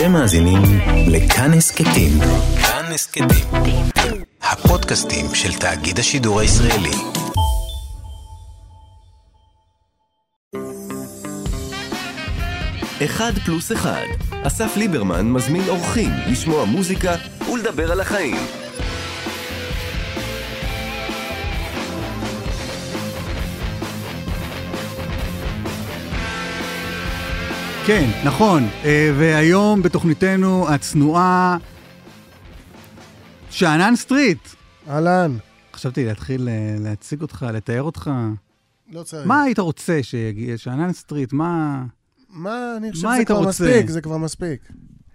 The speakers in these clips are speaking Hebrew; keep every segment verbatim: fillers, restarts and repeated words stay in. אתם מאזינים לכאן הסכתים. כאן הסכתים. הפודקאסטים של תאגיד השידור הישראלי. אחד פלוס אחד. אסף ליברמן מזמין אורחים לשמוע מוזיקה ולדבר על החיים. כן, נכון, והיום בתוכניתנו הצנועה שאנן סטריט. אהלן. חשבתי להתחיל להציג אותך, לתאר אותך. לא צריך. מה היית רוצה שיגיע? שאנן סטריט, מה... מה, אני חושב שזה כבר מספיק, זה כבר מספיק.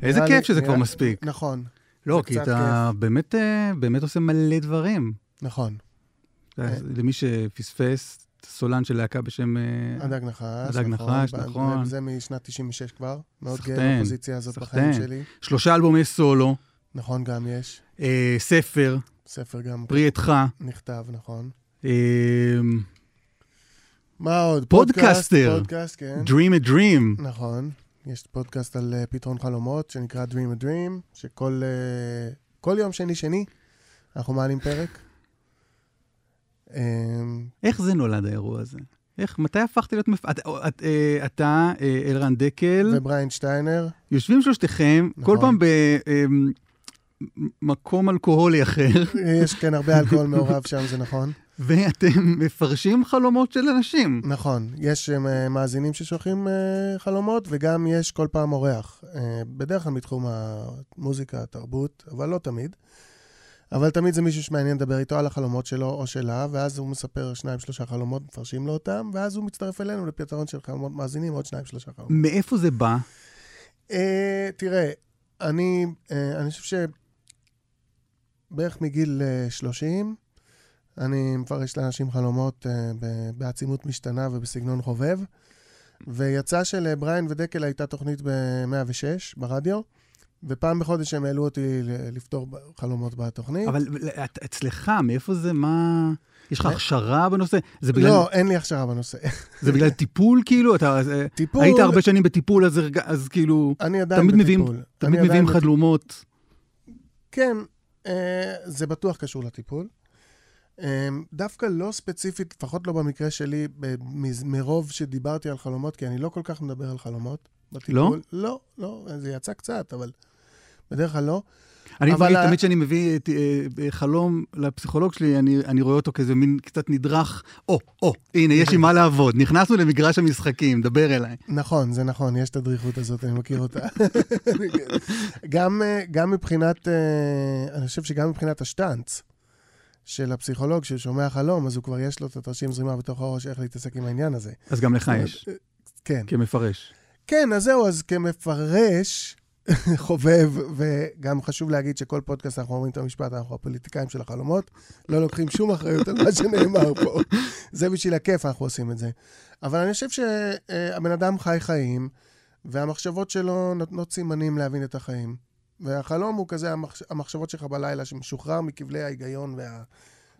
איזה כיף שזה כבר מספיק. נכון. לא, כי אתה באמת עושה מלא דברים. נכון. למי שפספס... סולן של להקה בשם... הדג נחש. הדג נחש, נכון. זה משנת תשעים ושש כבר. מאוד גאה בפוזיציה הזאת בחיים שלי. שלושה אלבומי סולו. נכון, גם יש. ספר. ספר גם. פרי עדך. נכתב, נכון. מה עוד? פודקאסטר. פודקאסט, כן. Dream a Dream. נכון. יש פודקאסט על פתרון חלומות, שנקרא Dream a Dream, שכל יום שני שני אנחנו מעלים פרק. איך זה נולד האירוע הזה? איך, מתי הפכתי להיות מפ... אתה, אלרן דקל... ובריין שטיינר. יושבים שלושתכם, כל פעם במקום אלכוהולי אחר. יש, כן, הרבה אלכוהול מעורב שם, זה נכון. ואתם מפרשים חלומות של אנשים. נכון, יש מאזינים ששולחים חלומות, וגם יש כל פעם אורח. בדרך כלל מתחום המוזיקה, התרבות, אבל לא תמיד. אבל תמיד זה מישהו שמעניין לדבר איתו על החלומות שלו או שלה, ואז הוא מספר שניים, שלושה חלומות, מפרשים לו אותם, ואז הוא מצטרף אלינו לפתרון של חלומות מאזינים, עוד שניים, שלושה חלומות. מאיפה זה בא? תראה, אני חושב שבערך מגיל שלושים, אני מפרש לאנשים חלומות בעצימות משתנה ובסגנון חובב, ויצא של בריין ודקל הייתה תוכנית ב-מאה ושש ברדיו, ופעם בחודש הם העלו אותי לפתור חלומות בתוכנית. אבל אצלך, מאיפה זה? מה... יש לך הכשרה בנושא? לא, אין לי הכשרה בנושא. זה בגלל טיפול, כאילו? היית הרבה שנים בטיפול, אז כאילו... אני עדיין בטיפול. תמיד מביאים חלומות. כן, זה בטוח קשור לטיפול. דווקא לא ספציפית, לפחות לא במקרה שלי, מרוב שדיברתי על חלומות, כי אני לא כל כך מדבר על חלומות. לא? לא, לא, זה יצא קצת, אבל בדרך כלל לא. אני אבל... תמיד שאני מביא את, אה, חלום לפסיכולוג שלי, אני, אני רואה אותו כזה מין קצת נדרך, או, או, הנה, יש לי מה לעבוד, נכנסנו למגרש המשחקים, דבר אליי. נכון, זה נכון, יש את הדריכות הזאת, אני מכיר אותה. גם, גם מבחינת, אה, אני חושב שגם מבחינת השטנץ, של הפסיכולוג ששומע חלום, אז הוא כבר יש לו את התרשים זרימה בתוך הראש, איך להתעסק עם העניין הזה. אז גם לך יש. כן. כמפרש. כן, אז זהו, אז כמפרש, חובב, וגם חשוב להגיד שכל פודקאסט אנחנו אומרים את המשפט, אנחנו הפוליטיקאים של החלומות, לא לוקחים שום אחריות על מה שנאמר פה. זה בשביל הכיף, אנחנו עושים את זה. אבל אני חושב שהבן אדם חי חיים, והמחשבות שלו נותנות סימנים להבין את החיים. והחלום הוא כזה, המחש... המחשבות שלך בלילה, שמשוחרר מכבלי ההיגיון, וה...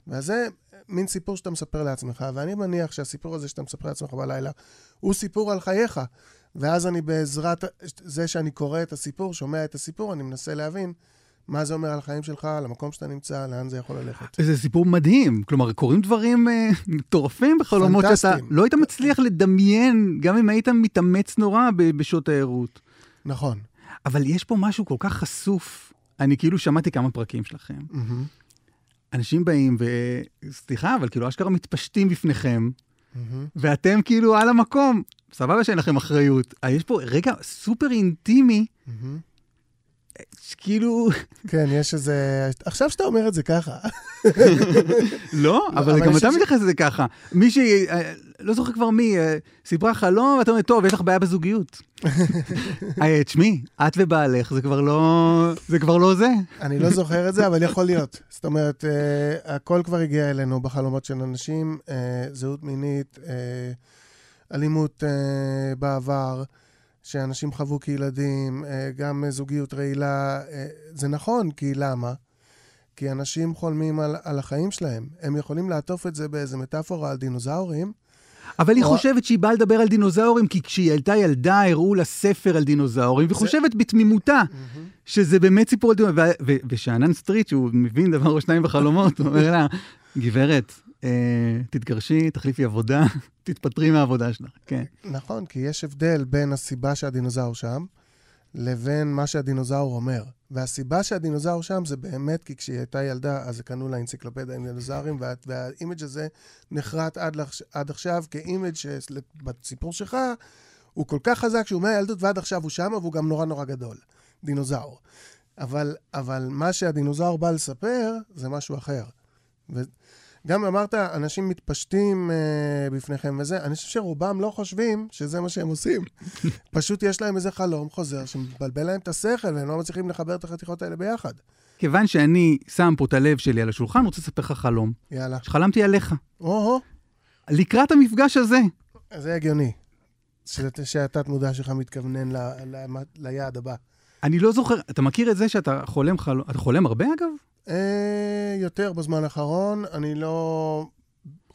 וזה מין סיפור שאתה מספר לעצמך, ואני מניח שהסיפור הזה שאתה מספר לעצמך בלילה, הוא סיפור על חייך. ואז אני בעזרת זה שאני קורא את הסיפור, שומע את הסיפור, אני מנסה להבין מה זה אומר על החיים שלך, על המקום שאתה נמצא, לאן זה יכול ללכת. זה סיפור מדהים. כלומר, קוראים דברים מטורפים בחלומות שאתה לא היית מצליח לדמיין, גם אם היית מתאמץ נורא בשעות הערות. נכון. אבל יש פה משהו כל כך חשוף. אני כאילו שמעתי כמה פרקים שלכם. אנשים באים ו... סליחה, אבל כאילו אשכרה מתפשטים בפניכם, ואתם כאילו על המקום. סבבה שאין לכם אחריות. יש פה רגע סופר אינטימי, כאילו... כן, יש איזה... עכשיו שאתה אומר את זה ככה. לא, אבל גם אתה מתייחס את זה ככה. מישהי, לא זוכר כבר מי, סיפרה חלום, ואתה אומר, טוב, יש לך בעיה בזוגיות. תשמי, את ובעלך, זה כבר לא... זה כבר לא זה. אני לא זוכר את זה, אבל יכול להיות. זאת אומרת, הכל כבר הגיע אלינו בחלומות של אנשים, זהות מינית... אלימות uh, בעבר, שאנשים חוו כילדים, uh, גם זוגיות רעילה, uh, זה נכון, כי למה? כי אנשים חולמים על, על החיים שלהם. הם יכולים לעטוף את זה באיזה מטאפורה על דינוזאורים, אבל היא חושבת שהיא באה לדבר על דינוזאורים, כי כשהיא ילדה ילדה, הראו לה ספר על דינוזאורים, והיא חושבת בתמימותה, שזה באמת סיפור על דינוזאורים, ושאנן סטריט, שהוא מבין דבר או שניים בחלומות, הוא אומר לה, גברת, תתגרשי, תחליפי עבודה, תתפטרי מהעבודה שלך. נכון, כי יש הבדל בין הסיבה שהדינוזאור שם, לבין מה שהדינוזאור אומר. והסיבה שהדינוזאור שם זה באמת, כי כשהיא הייתה ילדה, אז קנו לה אנציקלופדיה עם דינוזאורים, וה, והאימג' הזה נחרט עד, לחש, עד עכשיו כאימג' שבציפור שלך, הוא כל כך חזק שהוא מהילדות ועד עכשיו הוא שם, והוא גם נורא נורא גדול, דינוזאור. אבל, אבל מה שהדינוזאור בא לספר, זה משהו אחר. וגם אמרת, אנשים מתפשטים uh, בפניכם וזה, אני חושב שרובם לא חושבים שזה מה שהם עושים. פשוט יש להם איזה חלום חוזר שמבלבל להם את השכל, והם לא מצליחים לחבר את החתיכות האלה ביחד. כיוון שאני שם פה את הלב שלי על השולחן, אני רוצה לספר לך חלום. יאללה. שחלמתי עליך. או-הו. לקראת המפגש הזה. זה הגיוני. שאתה תמודע שלך מתכוונן ל- ל- ל- ליעד הבא. אני לא זוכר, אתה מכיר את זה שאתה חולם חלום, אתה חולם הרבה אגב? יותר בזמן האחרון, אני לא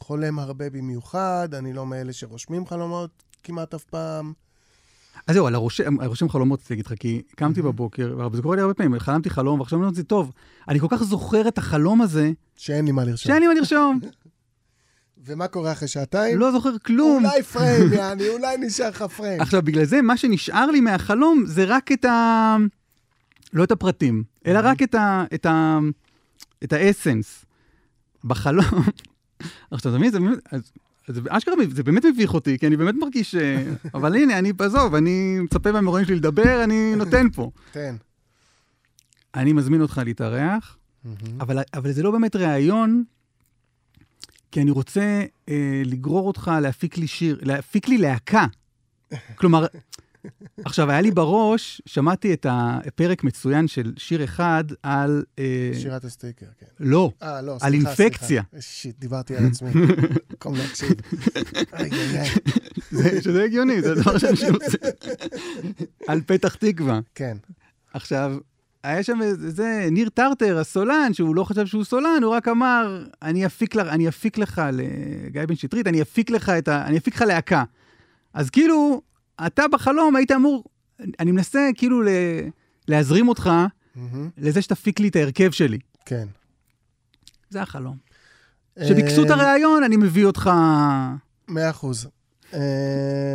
חולם הרבה במיוחד, אני לא מאלה שרושמים חלומות כמעט אף פעם. אז זהו, על הרושם חלומות, אני אגיד לך, כי קמתי בבוקר, וזה קורה לי הרבה פעמים, חלמתי חלום, ועכשיו אני אומר, זה טוב, אני כל כך זוכר את החלום הזה, שאין לי מה לרשום. שאין לי מה לרשום. ומה קורה אחרי שעתיים? לא זוכר כלום. אולי פריים, יעני, אולי נשאר לך פריים. עכשיו, בגלל זה, מה שנשאר לי מהחלום, זה רק את ה... לא את הפרטים, אלא רק את ה... את ה... את האסנס, בחלום. עכשיו, תמיד, זה באמת מביך אותי, כי אני באמת מרגיש, אבל הנה, אני פזוב, אני מצפה במרועים שלי לדבר, אני נותן פה. תן. אני מזמין אותך להתארח, אבל זה לא באמת רעיון, כי אני רוצה לגרור אותך להפיק לי שיר, להפיק לי להקה. כלומר, עכשיו, היה לי בראש, שמעתי את הפרק מצוין של שיר אחד על... שירת הסטיקר, כן. לא, על אינפקציה. שיט, דיברתי על עצמי. קום להקשיב. שזה הגיוני, זה דבר שאני עושה. על פתח תקווה. כן. עכשיו, היה שם איזה ניר טרטר, הסולן, שהוא לא חשב שהוא סולן, הוא רק אמר, אני אפיק לך, גיא בן שטרית, אני אפיק לך את ה... אני אפיק לך להקה. אז כאילו... אתה בחלום היית אמור, אני מנסה כאילו להזרים אותך לזה שתפיק לי את ההרכב שלי. כן. זה החלום. שביקשו את הרעיון, אני מביא אותך... מאה אחוז.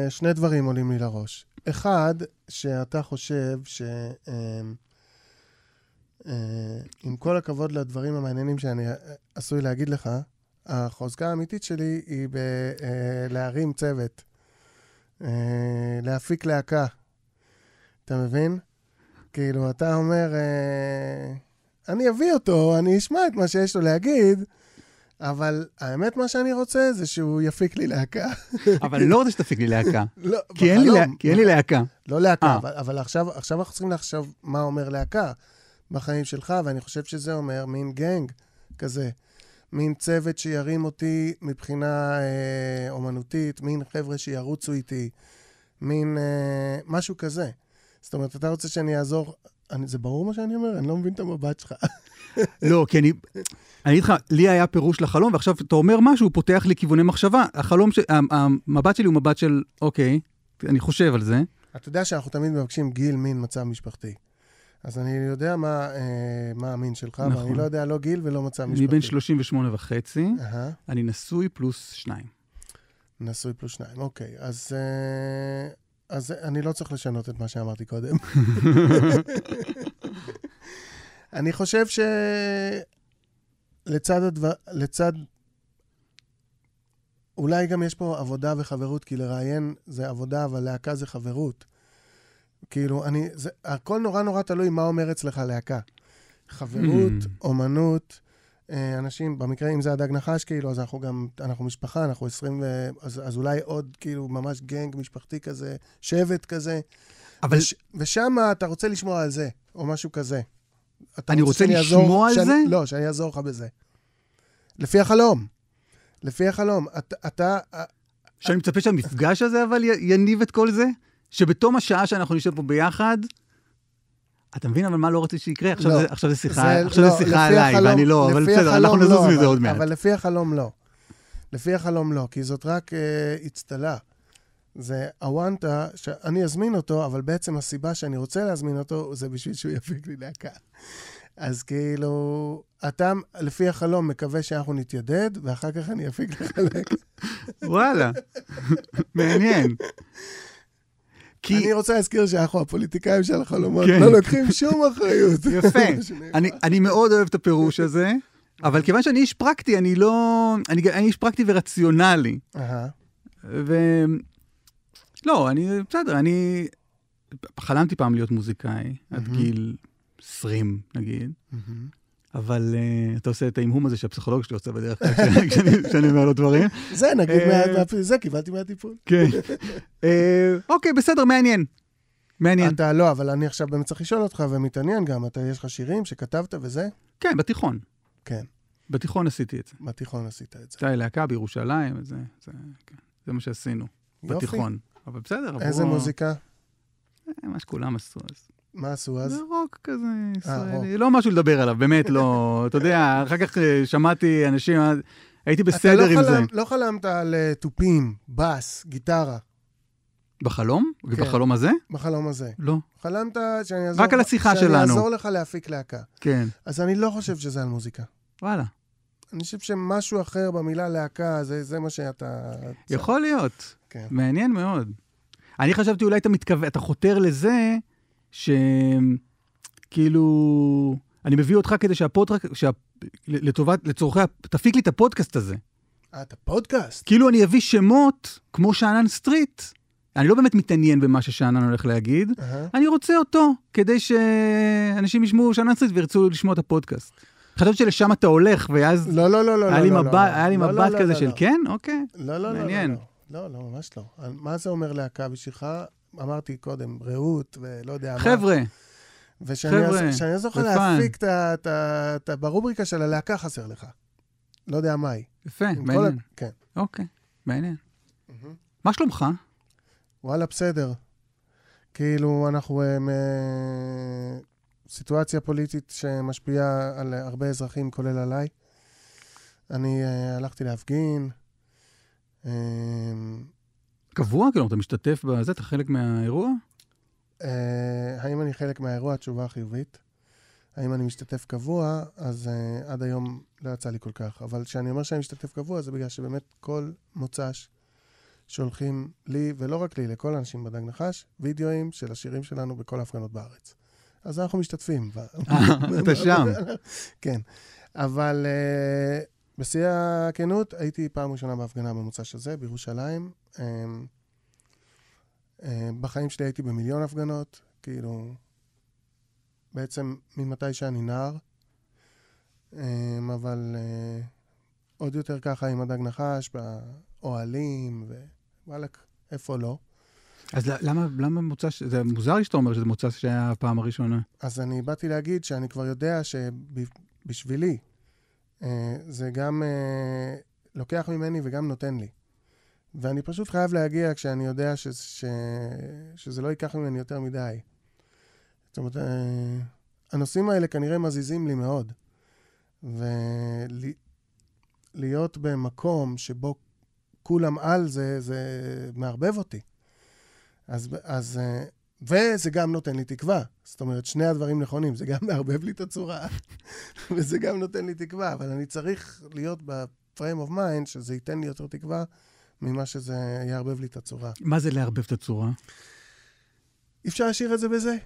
שני דברים עולים לי לראש. אחד, שאתה חושב ש... עם כל הכבוד לדברים המעניינים שאני עשוי להגיד לך, החוזקה האמיתית שלי היא בלהרים צוות. להפיק להקה. אתה מבין? כאילו, אתה אומר, אני אביא אותו, אני אשמע את מה שיש לו להגיד, אבל האמת מה שאני רוצה זה שהוא יפיק לי להקה. אבל אני לא רוצה שתפיק לי להקה. כי אין לי להקה. לא להקה, אבל עכשיו אנחנו צריכים לחשוב מה אומר להקה בחיים שלך, ואני חושב שזה אומר מין גנג כזה. מין צוות שירים אותי מבחינה אה, אומנותית, מין חבר'ה שירוצו איתי, מין אה, משהו כזה. זאת אומרת, אתה רוצה שאני אעזור, אני, זה ברור מה שאני אומר? אני לא מבין את המבט שלך. לא, כי אני, אני איתך, לי היה פירוש לחלום, ועכשיו אתה אומר משהו, הוא פותח לי כיווני מחשבה. החלום, ש, המבט שלי הוא מבט של, אוקיי, אני חושב על זה. אתה יודע שאנחנו תמיד מבקשים גיל, מין, מצב משפחתי. אז אני יודע מה, אה, מה המין שלך, נכון. ואני לא יודע לא גיל ולא מצב משפחתי. אני בן שלושים ושמונה וחצי, uh-huh. אני נשוי פלוס שניים. נשוי פלוס שניים, אוקיי. אז, אה, אז אני לא צריך לשנות את מה שאמרתי קודם. אני חושב שלצד הדבר... לצד... אולי גם יש פה עבודה וחברות, כי לראיין זה עבודה, אבל להקה זה חברות. כאילו, אני, זה, הכל נורא נורא תלוי מה אומר אצלך להקה. חברות, אומנות, אנשים, במקרה אם זה הדג נחש, כאילו, אז אנחנו גם, אנחנו משפחה, אנחנו עשרים, ו... אז, אז אולי עוד, כאילו, ממש גנג משפחתי כזה, שבט כזה, אבל... וש, ושמה אתה רוצה לשמוע על זה, או משהו כזה. אני רוצה, רוצה לשמוע יעזור, על שאני, זה? לא, שאני אעזור לך בזה. לפי החלום. לפי החלום. אתה... אתה שאני מצפה שהמפגש הזה, אבל יניב את כל זה? שבתום השעה שאנחנו נשאר פה ביחד, אתה מבין, אבל מה לא רציתי שיקרה? עכשיו זה שיחה עליי, ואני לא, אבל בסדר, אנחנו נזוז מזה עוד מעט. אבל לפי החלום לא. לפי החלום לא, כי זאת רק uh, הצטלה. זה הוואנטה, שאני אזמין אותו, אבל בעצם הסיבה שאני רוצה להזמין אותו, זה בשביל שהוא יפיק לי להקה. אז כאילו, אתה לפי החלום מקווה שאנחנו נתיידד, ואחר כך אני אפיק לחלק. וואלה, מעניין. כי... אני רוצה להזכיר שאנחנו הפוליטיקאים של החלומות כן. לא לוקחים שום אחריות. יפה, אני, אני מאוד אוהב את הפירוש הזה, אבל כיוון שאני איש פרקטי, אני לא... אני, אני איש פרקטי ורציונלי. אהה. ו... לא, אני... בסדר, אני... חלמתי פעם להיות מוזיקאי, mm-hmm. עד גיל עשרים, נגיד. Mm-hmm. אבל uh, אתה עושה את ההמהום הזה שהפסיכולוג שלי עושה בדרך כלל, כשאני אומר לו דברים. זה, נגיד, זה קיבלתי מהטיפול. כן. אוקיי, בסדר, מעניין. מעניין. אתה לא, אבל אני עכשיו באמת צריך לשאול אותך, ומתעניין גם, אתה, יש לך שירים שכתבת וזה? כן, בתיכון. כן. בתיכון עשיתי את זה. בתיכון עשית את זה. הייתה להקה בירושלים, זה, זה, כן. זה מה שעשינו. יופי. בתיכון. אבל בסדר. איזה עבור... מוזיקה? מה שכולם עשו אז. מה עשו אז? זה רוק כזה ישראלי. לא משהו לדבר עליו, באמת לא. אתה יודע, אחר כך שמעתי אנשים, הייתי בסדר עם זה. אתה לא חלמת על טופים, בס, גיטרה. בחלום? בחלום הזה? בחלום הזה. לא. חלמת שאני אעזור... רק על השיחה שלנו. שאני אעזור לך להפיק להקה. כן. אז אני לא חושב שזה על מוזיקה. וואלה. אני חושב שמשהו אחר במילה להקה, זה מה שאתה... יכול להיות. כן. מעניין מאוד. אני חשבתי אולי אתה מתכוון, אתה חותר לזה... שכאילו, אני מביא אותך כדי שהפודקאסט, לטובת, לצורכי, תפיק לי את הפודקאסט הזה. אה, את הפודקאסט? כאילו אני אביא שמות, כמו שאנן סטריט. אני לא באמת מתעניין במה ששאנן הולך להגיד. אני רוצה אותו, כדי שאנשים ישמעו שאנן סטריט וירצו לשמוע את הפודקאסט. חשבת שלשם אתה הולך, ואז... לא, לא, לא, לא. היה לי מבט כזה של כן? אוקיי. לא, לא, לא. מעניין. לא, לא, ממש לא. מה זה אומר להקה בשבילך? אמרתי קודם, רעות, ולא יודע... חבר'ה, חבר'ה, שאני זוכר להפיק את... ברובריקה של הלהקה חסר לך. לא יודע מהי. יפה, מעניין. כן. אוקיי, מעניין. מה שלומך? וואלה, בסדר. כאילו, אנחנו... סיטואציה פוליטית שמשפיעה על הרבה אזרחים, כולל עליי. אני הלכתי להפגין... קבוע? כאילו, אתה משתתף בזה? אתה חלק מהאירוע? האם אני חלק מהאירוע? התשובה החיובית. האם אני משתתף קבוע? אז עד היום לא יצא לי כל כך. אבל כשאני אומר שאני משתתף קבוע, זה בגלל שבאמת כל מוצ"ש שולחים לי, ולא רק לי, לכל האנשים בדג נחש, וידאוים של השירים שלנו בכל ההפגנות בארץ. אז אנחנו משתתפים. אתה שם. כן. אבל... בשיא הכנות, הייתי פעם ראשונה בהפגנה במוצ"ש הזה, בירושלים. בחיים שלי הייתי במיליון הפגנות, כאילו, בעצם ממתי שאני נער, אבל עוד יותר ככה עם הדג נחש, באוהלים, וואלק, איפה לא. אז למה, למה מוצ"ש, זה מוזר שאתה אומר שזה מוצ"ש שהיה הפעם הראשונה. אז אני באתי להגיד שאני כבר יודע שבשבילי, Uh, זה גם uh, לוקח ממני וגם נותן לי. ואני פשוט חייב להגיע כשאני יודע ש- ש- שזה לא ייקח ממני יותר מדי. זאת אומרת, uh, הנושאים האלה כנראה מזיזים לי מאוד. ולהיות במקום שבו כולם על זה, זה מערבב אותי. אז... אז uh, וזה גם נותן לי תקווה. זאת אומרת, שני הדברים נכונים. זה גם מערבב לי את הצורה, וזה גם נותן לי תקווה. אבל אני צריך להיות ב-frame of mind, שזה ייתן לי יותר תקווה, ממה שזה יערבב לי את הצורה. מה זה לערבב את הצורה? אפשר להשאיר את זה בזה.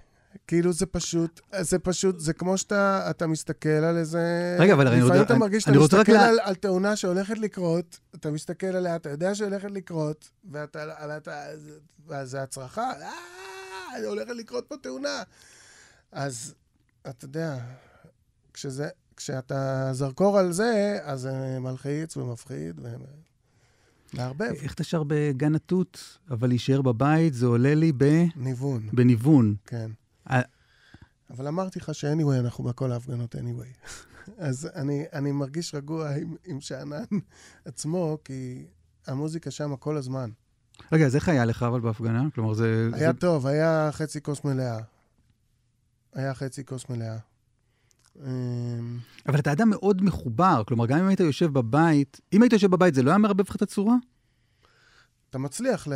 כאילו זה פשוט, זה פשוט, זה כמו שאתה, אתה מסתכל על איזה... רגע, אבל אני יודע... אתה מרגיש שאתה מסתכל על, על תאונה שהולכת לקרות, אתה מסתכל עליה, אתה יודע שהולכת לקרות, ואתה, ואתה, וזה הצרחה, אני הולך לקרות פה תאונה. אז, אתה יודע, כשזה, כשאתה זרקור על זה, אז זה מלחיץ ומפחיד ומערבב. איך תשאר בגן התות, אבל להישאר בבית, זה עולה לי ב... ניוון. בניוון. כן. אבל אמרתי לך ש-anyway, אנחנו בכל ההפגנות anyway. אז אני, אני מרגיש רגוע עם, עם שאנן עצמו, כי המוזיקה שמה כל הזמן. רגע, אז איך היה לך אבל בהפגנה? כלומר, זה... היה זה... טוב, היה חצי כוס מלאה. היה חצי כוס מלאה. אבל אתה אדם מאוד מחובר, כלומר, גם אם היית יושב בבית, אם היית יושב בבית, זה לא היה מרבב לך את הצורה? אתה מצליח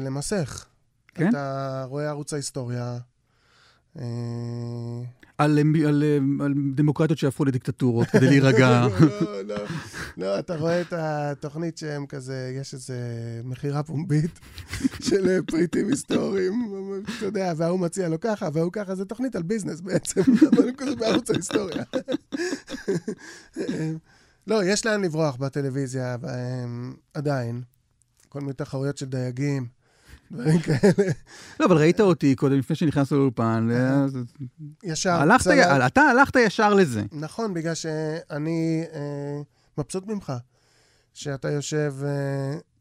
למסך. כן? אתה רואה ערוץ ההיסטוריה. על דמוקרטיות שהפכו לדיקטטורות, כדי להירגע. לא, לא, לא, אתה רואה את התוכנית שהם כזה, יש איזו מחירה פומבית של פריטים היסטוריים, אתה יודע, והוא מציע לו ככה, והוא ככה, זה תוכנית על ביזנס בעצם, אבל הוא כזה בערוץ ההיסטוריה. לא, יש לאן לברוח בטלוויזיה, עדיין. כל מיני תחרויות של דייגים. דברים כאלה. לא, אבל ראית אותי קודם, לפני שנכנסנו לאולפן. ישר. אתה הלכת ישר לזה. נכון, בגלל שאני מבסוט ממך, שאתה יושב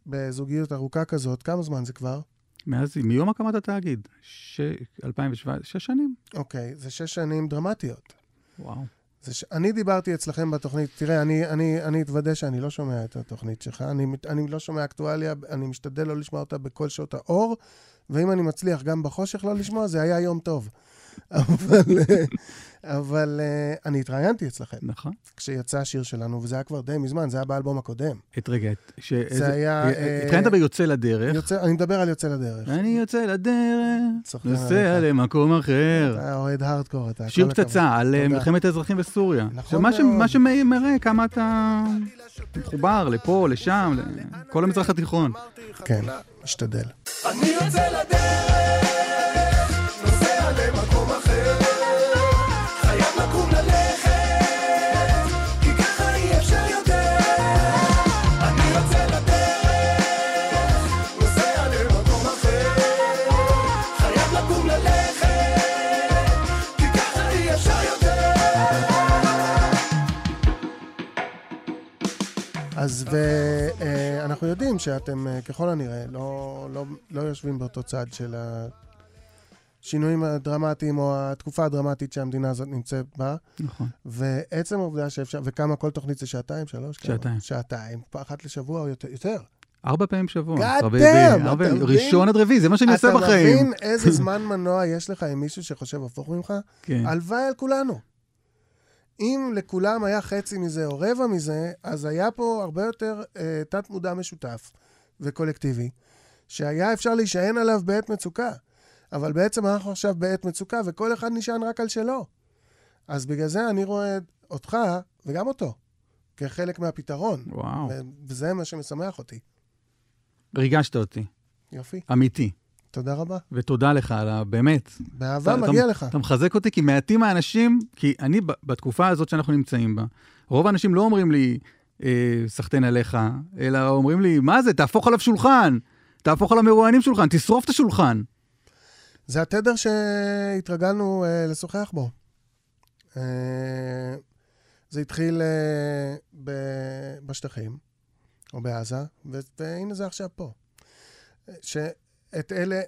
בזוגיות ארוכה כזאת, כמה זמן זה כבר? מאז, מיום הקמת התאגיד, אלפיים ושבע עשרה, שש שנים. אוקיי, זה שש שנים דרמטיות. וואו. אני דיברתי אצלכם בתוכנית, תראה, אני אתוודא שאני לא שומע את התוכנית שלך, אני לא שומע אקטואליה, אני משתדל לא לשמוע אותה בכל שעות האור, ואם אני מצליח גם בחושך לא לשמוע, זה היה יום טוב. אבל אני התראיינתי אצלכם. נכון. כשיצא השיר שלנו, וזה היה כבר די מזמן, זה היה באלבום הקודם. התרגע, זה היה... התראיינת ביוצא לדרך. אני מדבר על יוצא לדרך. אני יוצא לדרך, נוסע למקום אחר. אתה אוהד הארדקור, אתה... שיר פצצה על מלחמת האזרחים בסוריה. מה שמראה כמה אתה מחובר לפה, לשם, כל המזרח התיכון. כן, משתדל. אני יוצא לדרך, נוסע למקום אחר, חייב לקום ללכת, כי ככה אי אפשר יותר. אני יוצא לדרך, נוסע למקום אחר, חייב לקום ללכת, כי ככה אי אפשר יותר. אז ואנחנו יודעים שאתם ככל הנראה לא יושבים באותו צד של ה... שינויים הדרמטיים או התקופה הדרמטית שהמדינה הזאת נמצאת בה. נכון. ועצם העובדה שאפשר, וכמה כל תוכנית זה שעתיים, שלוש? שעתיים. שעתיים, אחת לשבוע או יותר. ארבע פעמים שבוע. גדם! ראשון עד רביעי, זה מה שאני עושה בחיים. אתה מבין איזה זמן מנוע יש לך עם מישהו שחושב הפוך ממך? כן. הלוואי על כולנו. אם לכולם היה חצי מזה או רבע מזה, אז היה פה הרבה יותר תת מודע משותף וקולקטיבי, שהיה אפשר להישען עליו בעת מצוקה. אבל בעצם אנחנו עכשיו בעת מצוקה, וכל אחד נשען רק על שלו. אז בגלל זה אני רואה אותך, וגם אותו, כחלק מהפתרון. וואו. וזה מה שמשמח אותי. ריגשת אותי. יופי. אמיתי. תודה רבה. ותודה לך, באמת. באהבה מגיע לך. אתה מחזק אותי, כי מעטים האנשים, כי אני, בתקופה הזאת שאנחנו נמצאים בה, רוב האנשים לא אומרים לי, סחטן עליך, אלא אומרים לי, מה זה? תהפוך עליו שולחן. תהפוך על המרואיינים שולחן. תשרוף את השולחן. זה התדר שהתרגלנו uh, לשוחח בו. Uh, זה התחיל uh, ב- בשטחים, או בעזה, ו- והנה זה עכשיו פה. שאת אלה,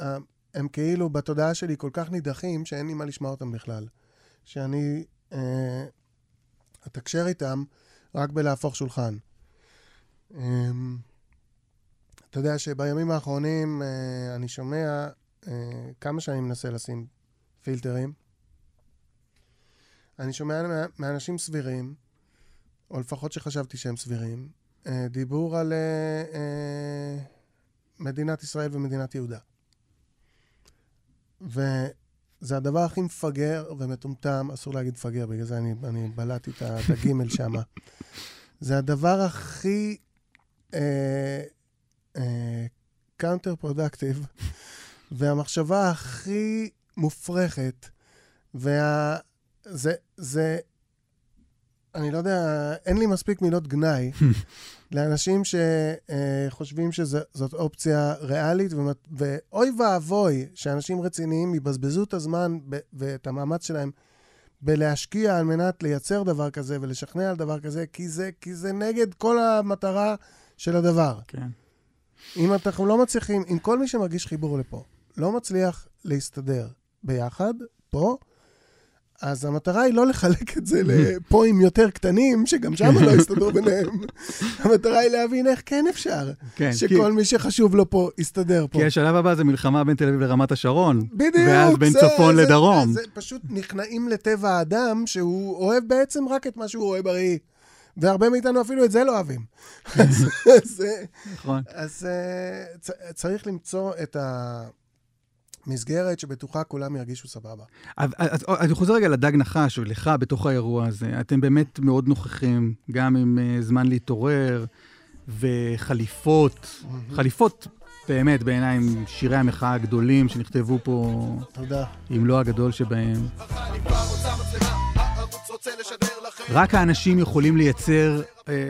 uh, הם כאילו בתודעה שלי כל כך נידחים, שאין לי מה לשמוע אותם בכלל. שאני uh, אתקשר איתם רק בלהפוך שולחן. אה... Um, אתה יודע שבימים האחרונים אה, אני שומע אה, כמה שאני מנסה לשים פילטרים. אני שומע מאנשים סבירים, או לפחות שחשבתי שהם סבירים, אה, דיבור על אה, אה, מדינת ישראל ומדינת יהודה. וזה הדבר הכי מפגר ומטומטם, אסור להגיד פגר, בגלל זה אני, אני בלעתי את הגימל שם. זה הדבר הכי... אה, קאונטר פרודקטיב, והמחשבה הכי מופרכת, וזה, זה, אני לא יודע, אין לי מספיק מילות גנאי, לאנשים שחושבים שזאת אופציה ריאלית, ואוי ואבוי, שאנשים רציניים יבזבזו את הזמן ואת המאמץ שלהם, בלהשקיע על מנת לייצר דבר כזה, ולשכנע על דבר כזה, כי זה, כי זה נגד כל המטרה של הדבר. כן. אם אנחנו לא מצליחים, אם כל מי שמרגיש חיבור לפה, לא מצליח להסתדר ביחד, פה, אז המטרה היא לא לחלק את זה לפואים יותר קטנים, שגם שם לא יסתדרו ביניהם. המטרה היא להבין איך כן אפשר, שכל מי שחשוב לו פה יסתדר פה. כי השלב הבא זה מלחמה בין תל אביב לרמת השרון. בדיוק. ואז בין צפון לדרום. זה פשוט נכנעים לטבע האדם, שהוא אוהב בעצם רק את מה שהוא רואה בריא. והרבה מאיתנו אפילו את זה לא אוהבים. אז צריך למצוא את ה... מסגרת שבטוחה כולם ירגישו סבבה. אז אני חוזר רגע לדג נחש, ולך בתוך האירוע הזה, אתם באמת מאוד נוכחים, גם עם זמן להתעורר, וחליפות, חליפות באמת בעיניים, שירי המחאה הגדולים שנכתבו פה, אם לא הגדול שבהם. רק האנשים יכולים לייצר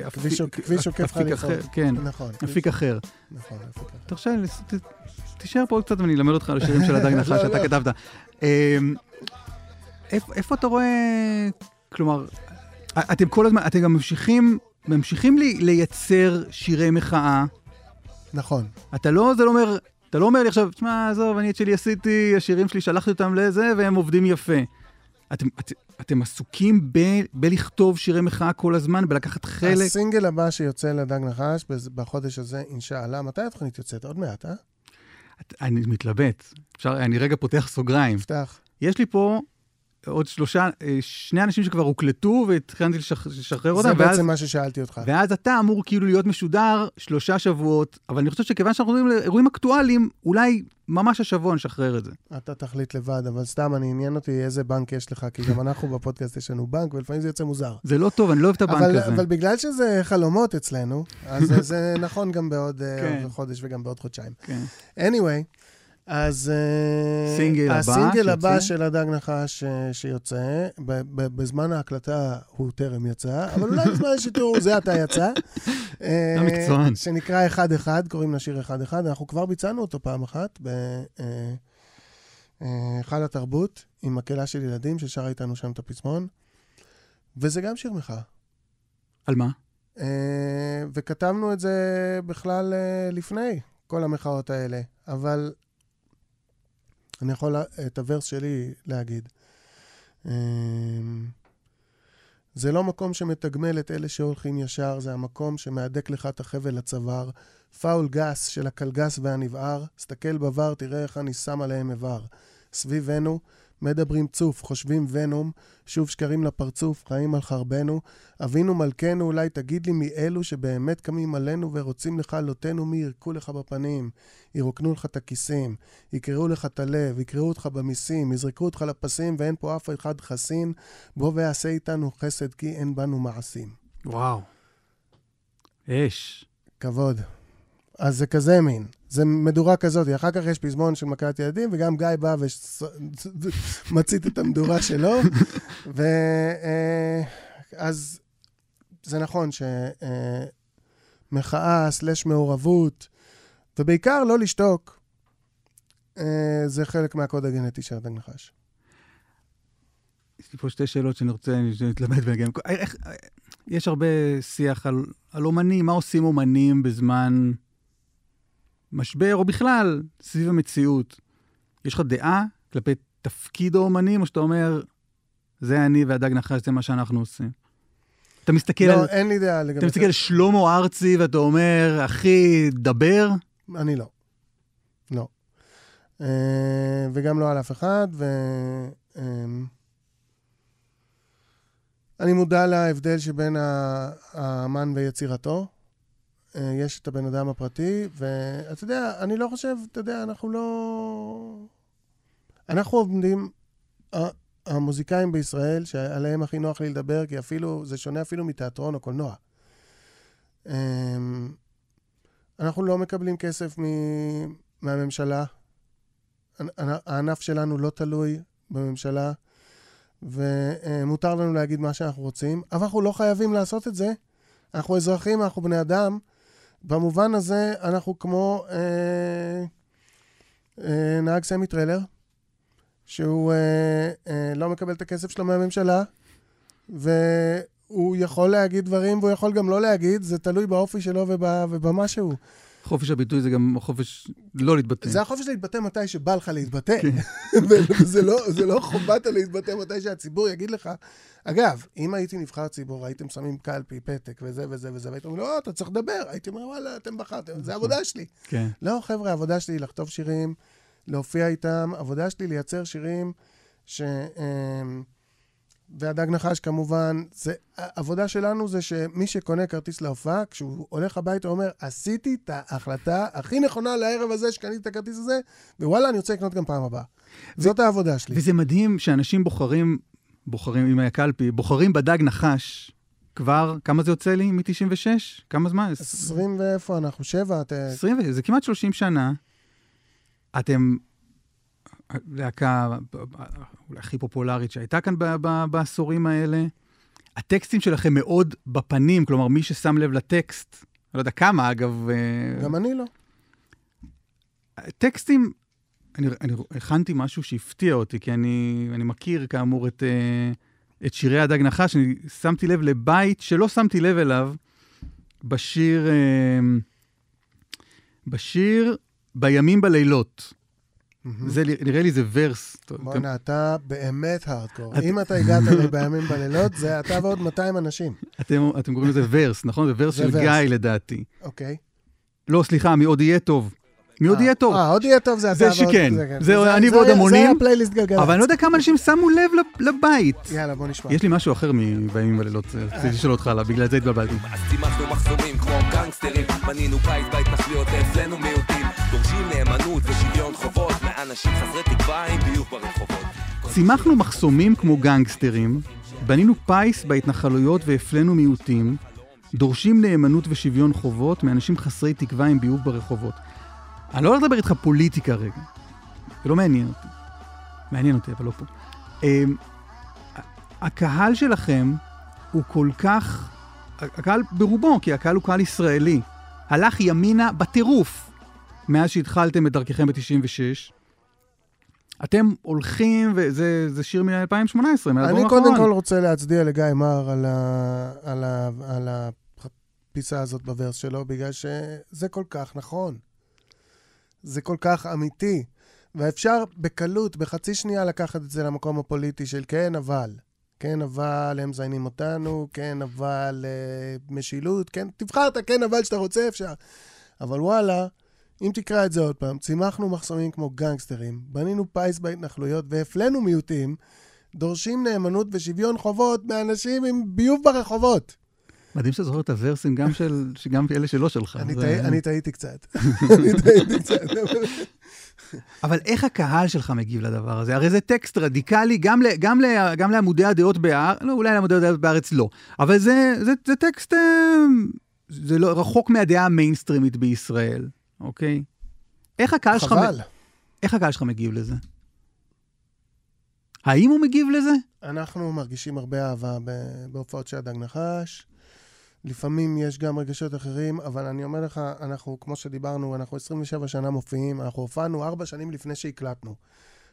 אפיק אחר. נכון. אפיק אחר. נכון, אפיק אחר. תרשה לי, תישאר פה עוד קצת ואני אלמד אותך על השירים של הדג נחש שאתה כתבת. איפה אתה רואה, כלומר, אתם כל הזמן, אתם גם ממשיכים, ממשיכים לייצר שירי מחאה. נכון. אתה לא, זה לא אומר, אתה לא אומר לי עכשיו, תשמע, עזוב, אני את שלי עשיתי, השירים שלי, שלחתי אותם לזה, והם עובדים יפה. אתם, את, אתם עסוקים ב, בלכתוב שירי מחאה כל הזמן, בלקחת חלק. הסינגל הבא שיוצא לדג נחש בחודש הזה, אינשאללה, מתי התוכנית יוצאת? עוד מעט, אה? את, אני מתלבט. אפשר, אני רגע פותח סוגריים. פתח. יש לי פה עוד שלושה, שני אנשים שכבר הוקלטו והתחלתי לשחרר, לשחרר אותם. זה בעצם ואז, מה ששאלתי אותך. ואז אתה אמור כאילו להיות משודר שלושה שבועות, אבל אני חושב שכיוון שאנחנו רואים לאירועים אקטואליים, אולי ממש השבוע נשחרר את זה. אתה תחליט לבד, אבל סתם אני עניין אותי איזה בנק יש לך, כי גם אנחנו בפודקאסט יש לנו בנק, ולפעמים זה יוצא מוזר. זה לא טוב, אני לא אוהב את הבנק אבל, הזה. אבל בגלל שזה חלומות אצלנו, אז זה נכון גם בעוד כן. חודש וגם בעוד חודשיים. כן. anyway, אז סינגל הסינגל הבא, הבא של הדג נחש שיוצא, בזמן ההקלטה הוא טרם יצא, אבל אולי בזמן השיתור זה אתה יצא. אתה מקצוען. שנקרא אחד אחד, קוראים לשיר אחד אחד, אנחנו כבר ביצענו אותו פעם אחת, בחל התרבות, עם הקהלה של ילדים, ששרה איתנו שם את הפזמון, וזה גם שיר מחאה. על מה? וכתבנו את זה בכלל לפני כל המחאות האלה, אבל... אני יכול את הוורס שלי להגיד. זה לא מקום שמתגמל את אלה שהולכים ישר, זה המקום שמעדק לך את החבל לצוואר. פאול גס של הקלגס והנבער, סתכל בבר, תראה איך אני שם עליהם עבר. סביבנו, מדברים צוף, חושבים ונום, שוב שקרים לפרצוף, חיים על חרבנו. אבינו מלכנו, אולי תגיד לי מי אלו שבאמת קמים עלינו ורוצים לך לותנו, מי ירקו לך בפנים, ירוקנו לך את הכיסים, יקראו לך את הלב, יקראו אותך במיסים, יזרקו אותך לפסים, ואין פה אף אחד חסין, בוא ועשה איתנו חסד, כי אין בנו מעשים. וואו. אש. כבוד. אז זה כזה מין. זה מדורה כזאת, אחר כך יש פזמון של מכת ילדים, וגם גיא בא ומצית את המדורה שלו, ואז זה נכון שמחאה, סלש מעורבות, ובעיקר לא לשתוק, זה חלק מהקוד הגנטי של הדג נחש. יש לי פה שתי שאלות שאני רוצה להתלמד בהגן. יש הרבה שיח על, על אומנים, מה עושים אומנים בזמן... משבר, או בכלל, סביב המציאות. יש לך דעה כלפי תפקיד האומנים, או שאתה אומר, זה אני והדג נחש, זה מה שאנחנו עושים? אתה מסתכל לא, על... לא, אין לי דעה לגבי... אתה מסתכל על שלמה ארצי, ואתה אומר, אחי, דבר? אני לא. לא. וגם לא על אף אחד, ו... אני מודע להבדל שבין האמן ויצירתו, יש את הבן אדם הפרטי, ואתה יודע, אני לא חושב, אתה יודע, אנחנו לא... אנחנו עובדים, המוזיקאים בישראל, שעליהם הכי נוח לי לדבר, כי אפילו, זה שונה אפילו מתיאטרון או קולנוע. אנחנו לא מקבלים כסף מהממשלה. הענף שלנו לא תלוי בממשלה, ומותר לנו להגיד מה שאנחנו רוצים, אבל אנחנו לא חייבים לעשות את זה. אנחנו אזרחים, אנחנו בני אדם, במובן הזה אנחנו כמו אה, אה, נהג סמי טרילר, שהוא אה, אה, לא מקבל את הכסף שלו מהממשלה, והוא יכול להגיד דברים, והוא יכול גם לא להגיד, זה תלוי באופי שלו ובמה שהוא. חופש הביטוי זה גם חופש לא להתבטא. זה החופש להתבטא מתי שבא לך להתבטא. וזה לא חובת להתבטא מתי שהציבור יגיד לך. אגב, אם הייתי נבחר ציבור, הייתם שמים קלפי, פתק וזה וזה וזה, והייתם אומרים, לא, אתה צריך לדבר. הייתי אומר, וואלה, אתם בחרתם, זה עבודה שלי. לא, חבר'ה, העבודה שלי היא לכתוב שירים, להופיע איתם, עבודה שלי לייצר שירים ש... והדג נחש כמובן, זה, העבודה שלנו זה שמי שקונה כרטיס להופעה, כשהוא הולך הביתה ואומר, עשיתי את ההחלטה הכי נכונה לערב הזה שקניתי את הכרטיס הזה, ווואלה, אני רוצה לקנות גם פעם הבאה. ו- זאת העבודה שלי. וזה מדהים שאנשים בוחרים, בוחרים עם הקלפי, בוחרים בדג נחש, כבר, כמה זה יוצא לי? מ-תשעים ושש? כמה זמן? עשרים ואיפה אנחנו? שבע? עשרים ו... זה כמעט שלושים שנה. אתם... להקה אולי הכי פופולרית שהייתה כאן בעשורים האלה. הטקסטים שלכם מאוד בפנים, כלומר מי ששם לב לטקסט, לא יודע כמה אגב... גם אני לא. טקסטים, אני, אני הכנתי משהו שהפתיע אותי, כי אני, אני מכיר כאמור את, את שירי הדג נחש, אני שמתי לב לבית שלא שמתי לב אליו, בשיר, בשיר בימים בלילות. זה נראה לי זה ורס. בונה, אתה באמת הארדקור. אם אתה הגעת לי בימים בלילות, זה אתה ועוד מאתיים אנשים. אתם קוראים לזה ורס, נכון? זה ורס של גיא לדעתי. אוקיי. לא, סליחה, מי עוד יהיה טוב. מי עוד יהיה טוב. אה, עוד יהיה טוב זה אתה ועוד... זה שכן. זה אני ועוד המונים. זה הפלייליסט גלגלצ. אבל אני לא יודע כמה אנשים שמו לב לבית. יאללה, בוא נשמע. יש לי משהו אחר מבימים בלילות. רציתי לשאול אותך עליו, בגלל זה התבלבלתי. אז דימשנו מחסומים כמו גנגסטרים, מנינו בית, בית נחליות, אצלנו מיעוטים, דורשים נאמנות ושוויון חובות. אנשים חסרי תקווה עם ביוב ברחובות. צימחנו מחסומים כמו גנגסטרים, בנינו פייס בהתנחלויות והפלנו מיעוטים, דורשים נאמנות ושוויון חובות מאנשים חסרי תקווה עם ביוב ברחובות. אני לא אדבר איתך פוליטיקה רגע. זה לא מעניין אותי. מעניין אותי, אבל לא פה. הקהל שלכם הוא כל כך... הקהל ברובו, כי הקהל הוא קהל ישראלי. הלך ימינה בטירוף מאז שהתחלתם את דרככם ב-תשעים ושש. אתם הולכים, וזה שיר מ-אלפיים שמונה עשרה, מהאלבום האחרון. אני קודם כל רוצה להצדיע לגיא מר על הפיסה הזאת בוורס שלו, בגלל שזה כל כך נכון. זה כל כך אמיתי. ואפשר בקלות, בחצי שנייה, לקחת את זה למקום הפוליטי של כן, אבל. כן, אבל הם זיינים אותנו, כן, אבל משילות, כן, תבחר את הכן, אבל שאתה רוצה, אפשר. אבל וואלה, אם תקרא את זה עוד פעם, צימחנו מחסומים כמו גנגסטרים, בנינו פייס בהתנחלויות והפלנו מיעוטים, דורשים נאמנות ושוויון חובות מאנשים עם ביוב ברחובות. מדהים שאתה זוכר את הוורסים גם של, שגם אלה שלא שלך. אני טעיתי קצת. אני טעיתי קצת. אבל איך הקהל שלך מגיב לדבר הזה? הרי זה טקסט רדיקלי, גם לעמודי הדעות בארץ, לא, אולי לעמודי הדעות בארץ לא, אבל זה טקסט, זה רחוק מהדעה המיינסטרימית בישראל. אוקיי. איך הקהל שלך... חבל. איך הקהל שלך מגיב לזה? האם הוא מגיב לזה? אנחנו מרגישים הרבה אהבה בהופעות של הדג נחש. לפעמים יש גם רגשות אחרים, אבל אני אומר לך, אנחנו, כמו שדיברנו, אנחנו עשרים ושבע שנה מופיעים, אנחנו הופענו ארבע שנים לפני שהקלטנו.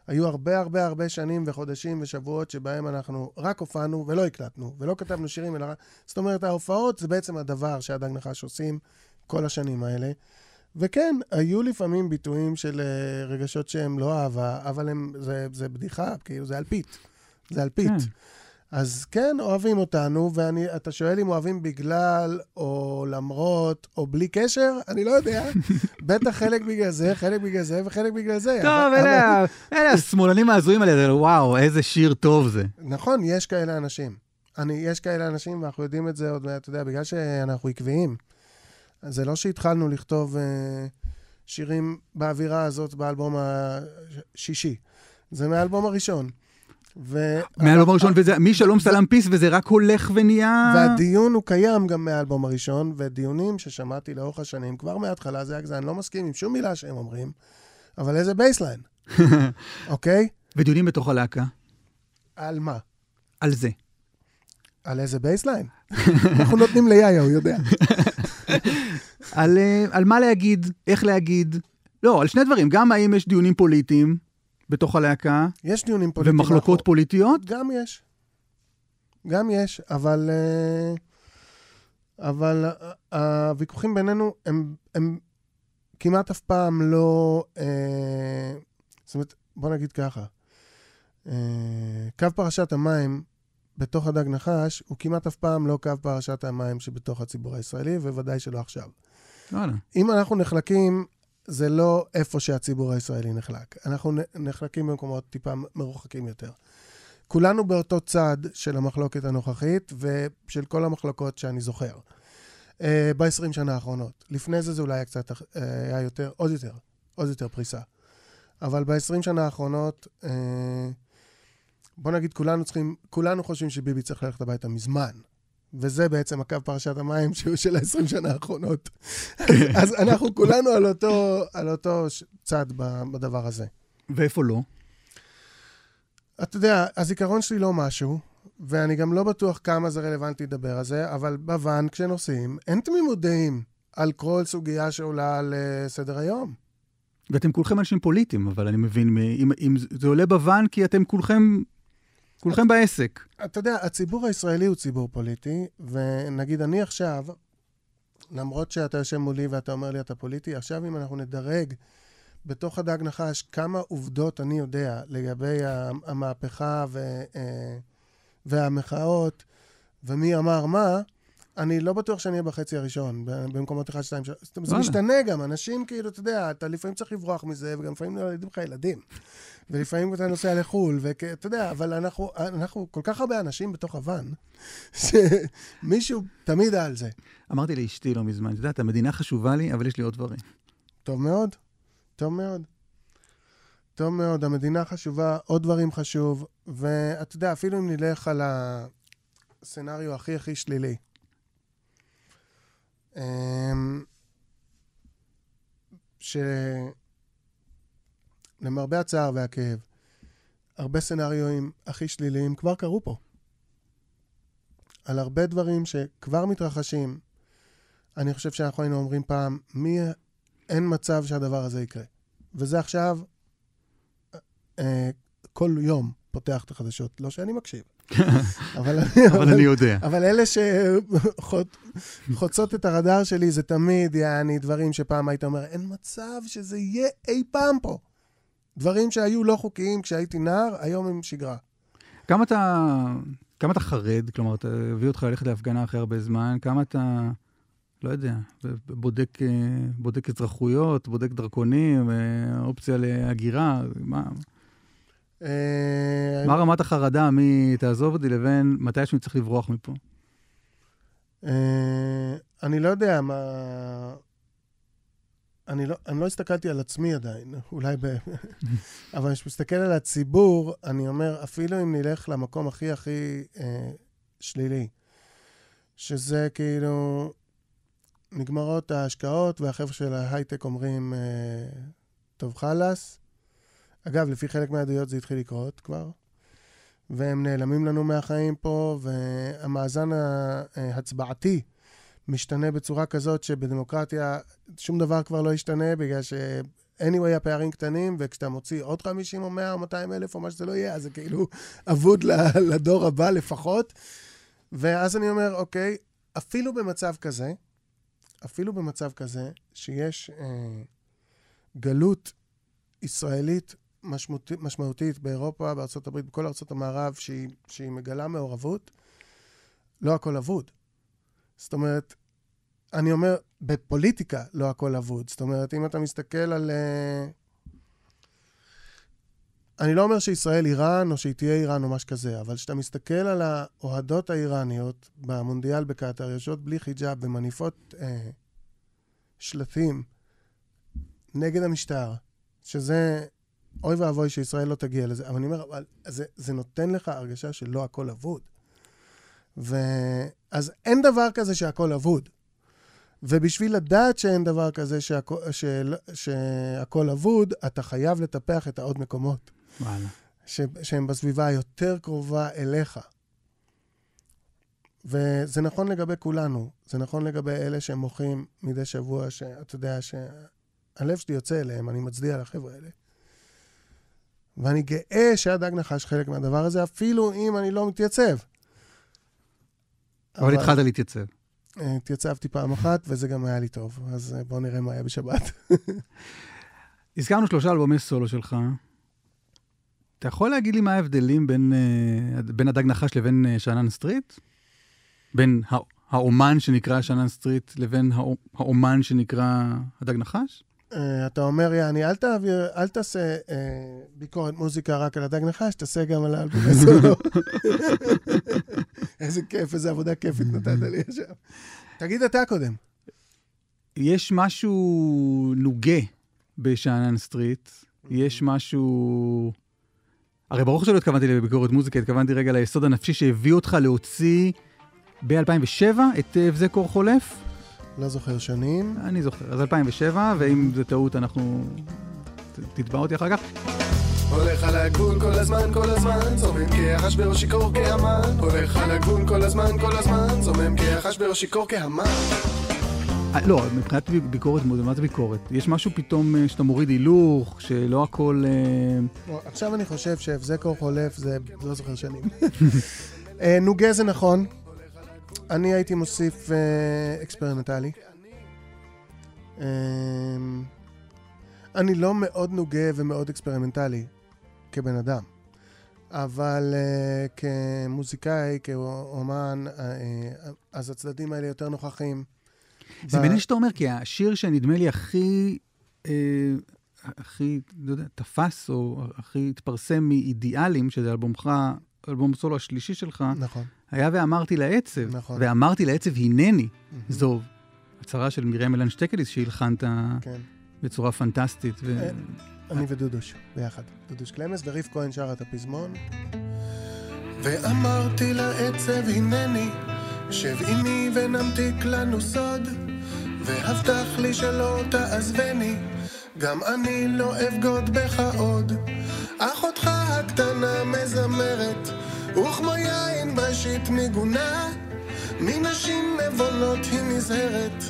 היו הרבה הרבה הרבה שנים וחודשים ושבועות שבהם אנחנו רק הופענו ולא הקלטנו, ולא כתבנו שירים, אלא... זאת אומרת, ההופעות זה בעצם הדבר שהדג נחש עושים כל השנים האלה. וכן, היו לפעמים ביטויים של רגשות שהם לא אהבה, אבל הם, זה, זה בדיחה, כאילו, זה אלפית. זה אלפית. כן. אז כן, אוהבים אותנו, ואתה שואל אם אוהבים בגלל, או למרות, או בלי קשר, אני לא יודע. בטח חלק בגלל זה, חלק בגלל זה, וחלק בגלל זה. טוב, אבל, אלה, אבל... אלה השמאלנים העזויים על ידי, וואו, איזה שיר טוב זה. נכון, יש כאלה אנשים. אני, יש כאלה אנשים, ואנחנו יודעים את זה עוד, אתה יודע, בגלל שאנחנו עקביים. זה לא שהתחלנו לכתוב uh, שירים באווירה הזאת באלבום השישי. זה מהאלבום הראשון. ו... מהאלבום הראשון, וזה מי שלום סלם פיס, וזה רק הולך ונהיה... והדיון הוא קיים גם מהאלבום הראשון, ודיונים ששמעתי לאורך השנים, כבר מההתחלה זה היה כזה, אני לא מסכים עם שום מילה שהם אומרים, אבל איזה בייסליין. אוקיי? ודיונים בתוך הלהקה. על מה? על זה. על איזה בייסליין? אנחנו נותנים ליאיה, הוא יודע. על, על מה להגיד, איך להגיד, לא, על שני דברים, גם האם יש דיונים פוליטיים בתוך הלהקה, יש דיונים פוליטיים, ומחלוקות אנחנו... פוליטיות? גם יש, גם יש, אבל, אבל הוויכוחים בינינו, הם, הם, כמעט אף פעם לא, אה, זאת אומרת, בוא נגיד ככה, אה, קו פרשת המים בתוך הדג נחש, הוא כמעט אף פעם לא קו פרשת המים שבתוך הציבור הישראלי, וודאי שלא עכשיו. וואלה. אם אנחנו נחלקים, זה לא איפה שהציבור הישראלי נחלק. אנחנו נחלקים במקומות טיפה מרוחקים יותר. כולנו באותו צד של המחלוקת הנוכחית, ושל כל המחלוקות שאני זוכר. Uh, ב-עשרים שנה האחרונות. לפני זה זה אולי היה קצת, uh, היה יותר, עוד יותר, עוד יותר פריסה. אבל ב-עשרים שנה האחרונות, uh, בוא נגיד, כולנו צריכים, כולנו חושבים שביבי צריך ללכת הביתה מזמן. וזה בעצם הקו פרשת המים שהוא של ה-עשרים שנה האחרונות. אז, אז אנחנו כולנו על אותו, על אותו צד בדבר הזה. ואיפה לא? אתה יודע, הזיכרון שלי לא משהו, ואני גם לא בטוח כמה זה רלוונטי לדבר על זה, אבל בוון, כשנוסעים, אין תמימות דעים על כל סוגיה שעולה על סדר היום. ואתם כולכם אנשים פוליטיים, אבל אני מבין, אם, אם זה עולה בוון, כי אתם כולכם, כולכם את, בעסק. אתה יודע, הציבור הישראלי הוא ציבור פוליטי, ונגיד אני עכשיו, למרות שאתה יושב מולי ואתה אומר לי אתה פוליטי, עכשיו אם אנחנו נדרג בתוך הדג נחש כמה עובדות אני יודע לגבי המהפכה ו... והמחאות, ומי אמר מה, אני לא בטוח שאני אהיה בחצי הראשון, במקומות אחד, שתיים, שלוש. זה משתנה גם, אנשים כאילו, אתה יודע, אתה לפעמים צריך לברוח מזה, וגם לפעמים נולדים לך ילדים. ולפעמים אתה נוסע לחול, ואתה יודע, אבל אנחנו, אנחנו כל כך הרבה אנשים בתוך הוון, שמישהו תמיד על זה. אמרתי לאשתי לא מזמן, אתה יודע, המדינה חשובה לי, אבל יש לי עוד דברים. טוב מאוד, טוב מאוד. טוב מאוד, המדינה חשובה, עוד דברים חשוב, ואתה יודע, אפילו אם נלך על הסצנריו הכי הכי שלילי. שלמרבה הצער והכאב, הרבה סצנריואים הכי שליליים כבר קרו פה. על הרבה דברים שכבר מתרחשים, אני חושב שאנחנו היינו אומרים פעם, מי אין מצב שהדבר הזה יקרה. וזה עכשיו... כל יום פותח את החדשות, לא שאני מקשיב, אבל אני יודע. אבל אלה שחוצות את הרדאר שלי, זה תמיד יעני דברים שפעם היית אומר, אין מצב שזה יהיה אי פעם פה. דברים שהיו לא חוקיים כשהייתי נער, היום הם שגרה. כמה אתה חרד, כלומר, אתה הביא אותך ללכת להפגנה אחרי הרבה זמן, כמה אתה, לא יודע, בודק, בודק אזרחויות, בודק דרכונים, אופציה להגירה, מה... מה רמת החרדה, מי תעזוב אותי לבין מתי שאני צריך לברוח מפה? אני לא יודע מה... אני לא, אני לא הסתכלתי על עצמי עדיין, אולי ב... אבל כשמסתכל על הציבור, אני אומר, אפילו אם נלך למקום הכי הכי שלילי, שזה כאילו נגמרות ההשקעות, והחבר'ה של ההייטק אומרים, טוב חלס, אגב, לפי חלק מהעדויות זה התחיל לקרות כבר, והם נעלמים לנו מהחיים פה, והמאזן ההצבעתי משתנה בצורה כזאת שבדמוקרטיה שום דבר כבר לא ישתנה, בגלל ש-anyway הפערים קטנים, וכשאתה מוציא עוד חמישים או מאה או מאתיים אלף או מה שזה לא יהיה, אז זה כאילו עבוד לדור הבא לפחות. ואז אני אומר, אוקיי, אפילו במצב כזה, אפילו במצב כזה שיש אה, גלות ישראלית, משמעותית, משמעותית באירופה, בארצות הברית, בכל ארצות המערב, שהיא, שהיא מגלה מעורבות, לא הכל עבוד. זאת אומרת, אני אומר, בפוליטיקה לא הכל עבוד. זאת אומרת, אם אתה מסתכל על... אני לא אומר שישראל איראן, או שהיא תהיה איראן או משהו כזה, אבל כשאתה מסתכל על האוהדות האיראניות במונדיאל בקטר, יושבות בלי חיג'אב ומניפות אה, שלטים נגד המשטר, שזה... אוי ואבוי שישראל לא תגיע לזה, אבל אני אומר, זה, זה נותן לך הרגשה שלא הכל עבוד. ואז אין דבר כזה שהכל עבוד. ובשביל לדעת שאין דבר כזה שהכל, שהכל עבוד, אתה חייב לטפח את העוד מקומות. וואלה. ש, שהם בסביבה יותר קרובה אליך. וזה נכון לגבי כולנו. זה נכון לגבי אלה שמוחים מדי שבוע, שאתה יודע שהלב שלי יוצא אליהם, אני מצדיע לחבר'ה האלה. ואני גאה שהדג נחש חלק מהדבר הזה, אפילו אם אני לא מתייצב. אבל, אבל... התחלת להתייצב. התייצבתי פעם אחת, וזה גם היה לי טוב. אז בואו נראה מה היה בשבת. הזכרנו שלושה אלבומי סולו שלך. אתה יכול להגיד לי מה ההבדלים בין, בין הדג נחש לבין שנן סטריט? בין האומן שנקרא שנן סטריט לבין האומן שנקרא הדג נחש? אתה אומר, יעני, אל תעביר, אל תעשה ביקורת מוזיקה רק על הדג נחש, תעשה גם על האלבומי סולו. איזה כיף, איזה עבודה כיפית נתת לי עכשיו. תגיד אתה קודם. יש משהו נוגה בשאנן סטריט, יש משהו... הרי ברוך שלא התכוונתי לביקורת מוזיקה, התכוונתי רגע ליסוד הנפשי שהביא אותך להוציא ב-אלפיים ושבע את זה קור חולף. לא זוכר שנים. אני זוכר, אז אלפיים ושבע, ואם זה טעות אנחנו... תתבע אותי אחר כך. הולך על הגבול כל הזמן, כל הזמן, זומם כחש ברושיקור כהמן. הולך על הגבול כל הזמן, כל הזמן, זומם כחש ברושיקור כהמן. לא, מבחינת ביקורת, מה זה ביקורת? יש משהו פתאום שאתה מוריד הילוך, שלא הכל... עכשיו אני חושב שהבזקור חולף, זה לא זוכר שנים. נוגה זה נכון. אני הייתי מוסיף אקספרימנטלי. אני לא מאוד נוגה ומאוד אקספרימנטלי. כבן אדם. אבל uh, כמוזיקאי, כאומן, uh, uh, אז הצדדים האלה יותר נוכחים. זה ב... מעניין שאתה אומר, כי השיר שנדמה לי הכי, uh, הכי, לא יודע, תפס, או הכי התפרסם מאידיאלים, שזה אלבומך, אלבום סולו השלישי שלך, נכון. היה ואמרתי לעצב, נכון. ואמרתי לעצב, הנני, mm-hmm. זו הצהרה של מרים אלן שטקליס, שהלחנת כן. בצורה פנטסטית. ו... אני ודודוש, ביחד. דודוש קלמס וריף כהן שרת הפזמון. ואמרתי לעצב הנני, שב עימי ונמתיק לנו סוד, והבטח לי שלא תעזבני, גם אני לא אבגוד בך עוד. אחותך הקטנה מזמרת, וכמו יין בראשית מגונה, מנשים נבונות היא נזהרת,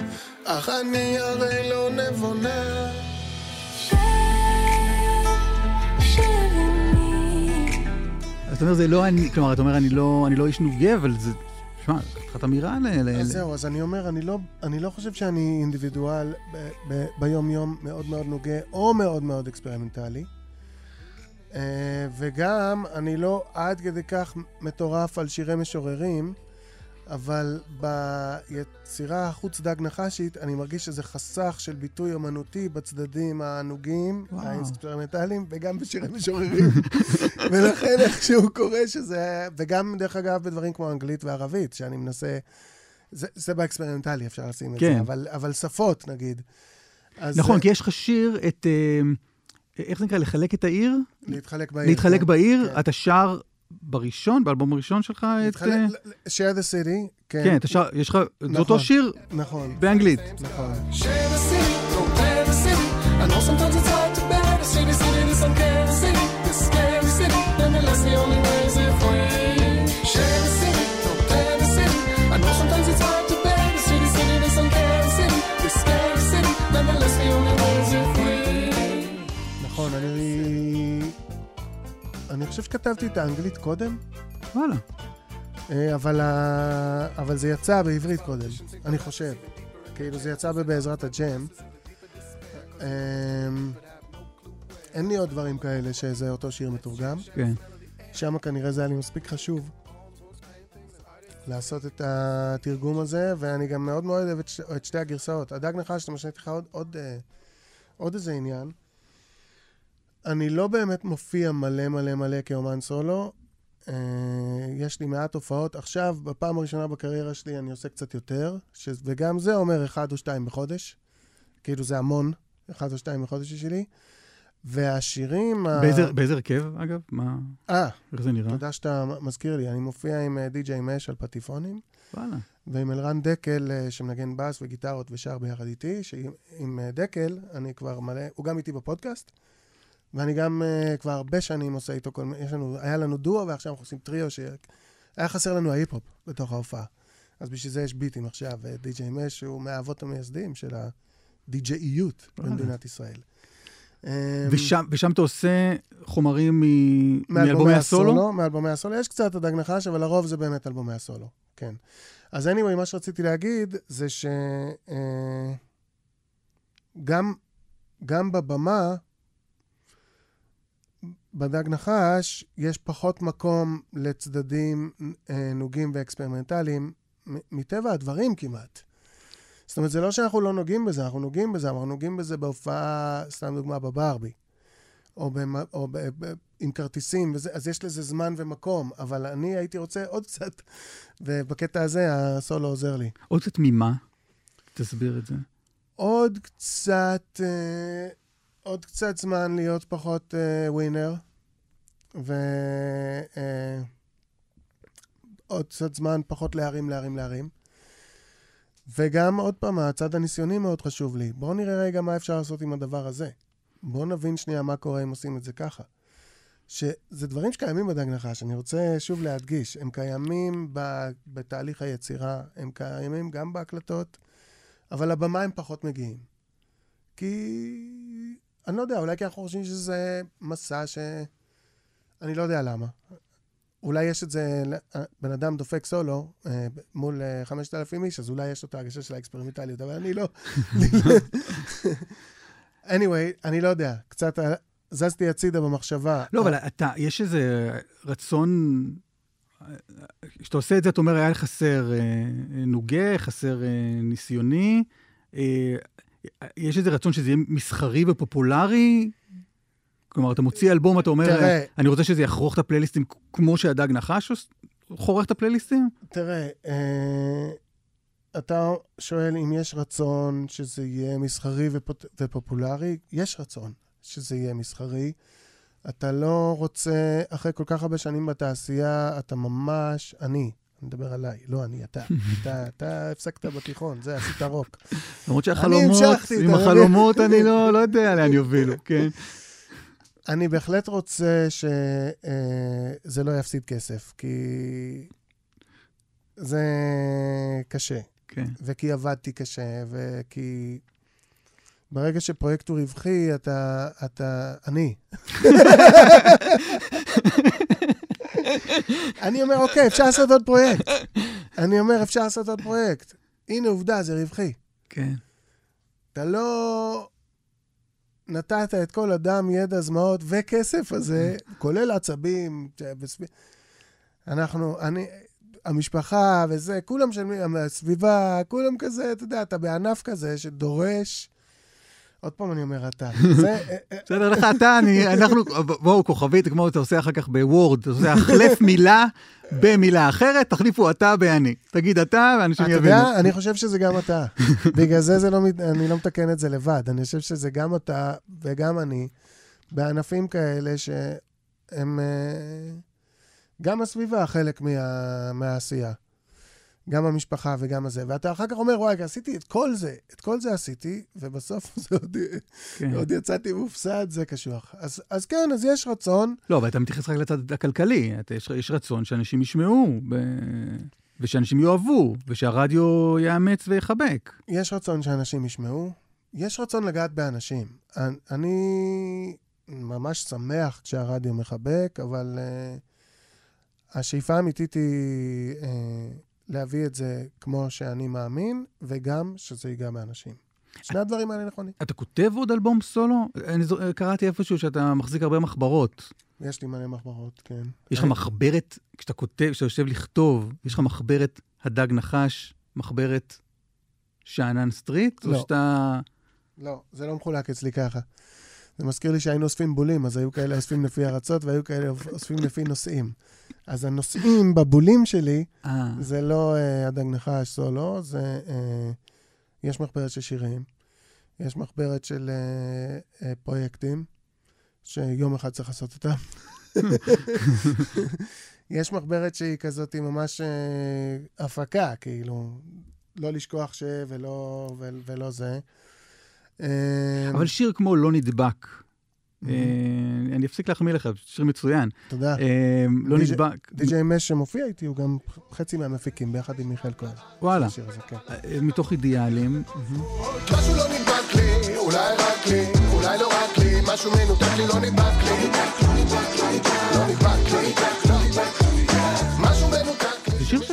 אך אני הרי לא נבונה. אז אתה אומר, זה לא אני, כלומר, אתה אומר, אני לא, אני לא איש נוגה, אבל זה, שמע, חת אמירה ל... אז זהו, אז אני אומר, אני לא, אני לא חושב שאני אינדיבידואל ביום-יום מאוד מאוד נוגה, או מאוד מאוד אקספרימנטלי, וגם אני לא עד כדי כך מטורף על שירי משוררים, אבל ביצירה החוץ דג נחשית, אני מרגיש שזה חסך של ביטוי אומנותי בצדדים הנוגים, האקספרימנטליים, וגם בשירי משוררים. ולכן איכשהו קורה שזה... וגם, דרך אגב, בדברים כמו אנגלית וערבית, שאני מנסה... זה, זה באקספרימנטלי, אפשר לשים כן. את זה, אבל, אבל שפות, נגיד. נכון, זה... כי יש לך שיר את... איך זה נקרא? לחלק את העיר? להתחלק בעיר. להתחלק כן. בעיר, כן. אתה שר... בראשון, באלבום הראשון שלך את... Share the City, כן. כן, יש לך, זה אותו שיר באנגלית. נכון. נכון, אני... אני חושב שכתבתי את האנגלית קודם. וואלה. אבל, ה... אבל זה יצא בעברית קודם, אני חושב. כאילו זה יצא בעזרת הג'ם. אין לי עוד דברים כאלה שזה אותו שיר מתורגם. כן. שם כנראה זה היה לי מספיק חשוב לעשות את התרגום הזה, ואני גם מאוד מאוד אוהב את שתי הגרסאות. הדג נחש, למשל, תיכה עוד, עוד, עוד איזה עניין. אני לא באמת מופיע מלא מלא מלא כאומן סולו. יש לי מעט הופעות. עכשיו, בפעם הראשונה בקריירה שלי, אני עושה קצת יותר, וגם זה אומר אחד או שתיים בחודש. כאילו זה המון, אחד או שתיים בחודש שלי. והשירים... באיזה הרכב, אגב? מה? אה, איך זה נראה? תודה שאתה מזכיר לי. אני מופיע עם די-ג'יי מש על פטיפונים. וואלה. ועם אלרן דקל, שמנגן בס וגיטרות ושר ביחד איתי. עם דקל, אני כבר מלא... הוא גם איתי בפודקאסט. ואני גם uh, כבר הרבה שנים עושה איתו, כל... יש לנו, היה לנו דואו ועכשיו אנחנו עושים טריו, שהיה חסר לנו ההיפ-הופ בתוך ההופעה. אז בשביל זה יש ביטים עכשיו, די-ג'יי מש, שהוא מהאבות המייסדים של הדי-ג'איות במדינת ישראל. ושם, ושם אתה עושה חומרים מ... מאלבומי הסולו? מאלבומי הסולו, יש קצת הדג נחש, אבל לרוב זה באמת אלבומי הסולו, כן. אז anyway, מה שרציתי להגיד זה ש... גם, גם בבמה, בדג נחש, יש פחות מקום לצדדים נוגים ואקספרימנטליים, מטבע הדברים כמעט. זאת אומרת, זה לא שאנחנו לא נוגעים בזה, אנחנו נוגעים בזה, אנחנו נוגעים בזה בהופעה, סתם דוגמה, בברבי, או, במה, או ב, ב, עם כרטיסים, וזה, אז יש לזה זמן ומקום, אבל אני הייתי רוצה עוד קצת, ובקטע הזה הסולו עוזר לי. עוד קצת ממה? תסביר את זה. עוד קצת, אה, עוד קצת זמן להיות פחות אה, ווינר, ו... אה, עוד קצת זמן פחות להרים, להרים, להרים. וגם עוד פעם, הצד הניסיוני מאוד חשוב לי. בואו נראה רגע מה אפשר לעשות עם הדבר הזה. בואו נבין שנייה מה קורה אם עושים את זה ככה. שזה דברים שקיימים בדג נחש, אני רוצה שוב להדגיש. הם קיימים ב- בתהליך היצירה, הם קיימים גם בהקלטות, אבל הבמה הם פחות מגיעים. כי, אני לא יודע, אולי כי אנחנו חושבים שזה מסע ש... אני לא יודע למה. אולי יש את זה, בן אדם דופק סולו מול חמשת אלפים איש, אז אולי יש אותה הרגשה של האקספרימנטליות, אבל אני לא... anyway, אני לא יודע, קצת זזתי הצידה במחשבה. לא, אבל אתה, יש איזה רצון... כשאתה עושה את זה, אתה אומר, היה חסר נוגה, חסר ניסיוני, יש איזה רצון שזה יהיה מסחרי ופופולרי, כלומר, אתה מוציא אלבום, אתה אומר, תראה, אני רוצה שזה יחרוך את הפלייליסטים כמו שהדג נחש חורך את הפלייליסטים? תראה, אה, אתה שואל אם יש רצון שזה יהיה מסחרי ופופ, ופופולרי? יש רצון שזה יהיה מסחרי. אתה לא רוצה, אחרי כל כך הרבה שנים בתעשייה, אתה ממש, אני, אני מדבר עליי, לא אני, אתה, אתה, אתה הפסקת בתיכון, זה עשית רוק. למרות שהחלומות, עם החלומות אני לא, לא יודע לאן יובילו, כן? אני בהחלט רוצה שזה לא יפסיד כסף, כי זה קשה, וכי עבדתי קשה, וכי ברגע שפרויקט הוא רווחי, אתה, אתה, אני. אני אומר, אוקיי, אפשר לעשות עוד פרויקט. אני אומר, אפשר לעשות עוד פרויקט. הנה עובדה, זה רווחי. כן. אתה לא... נתת את כל אדם, ידע, זמאות וכסף הזה, כולל עצבים, אנחנו, אני, המשפחה וזה, כולם של הסביבה, כולם כזה, אתה יודע, אתה בענף כזה שדורש, עוד פעם אני אומר, אתה. בסדר לך, אתה, אנחנו, בואו, כוכבית, כמו אתה עושה אחר כך בוורד, אתה עושה החלף מילה במילה אחרת, תחליפו אתה בעני. תגיד אתה, ואנשים יבינו. אתה יודע, אני חושב שזה גם אתה. בגלל זה, זה לא, אני לא מתקן את זה לבד. אני חושב שזה גם אתה וגם אני, בענפים כאלה שהם, גם הסביבה חלק מהעשייה. גם המשפחה וגם הזה, ואתה אחר כך אומר, וואי, עשיתי את כל זה, את כל זה עשיתי, ובסוף זה עוד, כן. עוד יצאתי מופסד, זה קשוח. אז, אז כן, אז יש רצון. לא, אבל אתה מתייחס רק לצד הכלכלי, אתה, יש, יש רצון שאנשים ישמעו, ב... ושאנשים יאהבו, ושהרדיו יאמץ ויחבק. יש רצון שאנשים ישמעו, יש רצון לגעת באנשים. אני ממש שמח כשהרדיו מחבק, אבל uh, השאיפה האמיתית היא... Uh, להביא את זה כמו שאני מאמין, וגם שזה ייגע מאנשים. שני הדברים האלה נכונים. אתה כותב עוד אלבום סולו? קראתי איפשהו שאתה מחזיק הרבה מחברות. יש לי מלא מחברות, כן. יש לך מחברת, כשאתה כותב, כשאתה יושב לכתוב, יש לך מחברת הדג נחש, מחברת שאנן סטריט? לא. או שאתה... לא, זה לא מחולק אצלי ככה. זה מזכיר לי שהיינו אוספים בולים, אז היו כאלה אוספים לפי ארצות, והיו כאלה אוספים לפי נושאים. אז הנושאים בבולים שלי, זה לא הדג נחש סולו, זה, יש מחברת של שירים, יש מחברת של פרויקטים, שיום אחד צריך לעשות אותם. יש מחברת שהיא כזאת, היא ממש הפקה, כאילו, לא לשכוח ש... ולא, ולא זה. אבל שיר כמו לא נדבק, אני אפסיק להחמיא לך, שיר מצוין. תודה. לא נדבק. די ג'יי מש שמופיע איתי, הוא גם חצי מהמפיקים, ביחד עם מיכאל כהן. וואלה. מתוך אידיאלים. משהו לא נדבק לי, אולי רק לי, אולי לא רק לי, משהו מנותק לי, לא נדבק לי. לא נדבק לי, לא נדבק לי. משהו מנותק לי. זה שיר ש...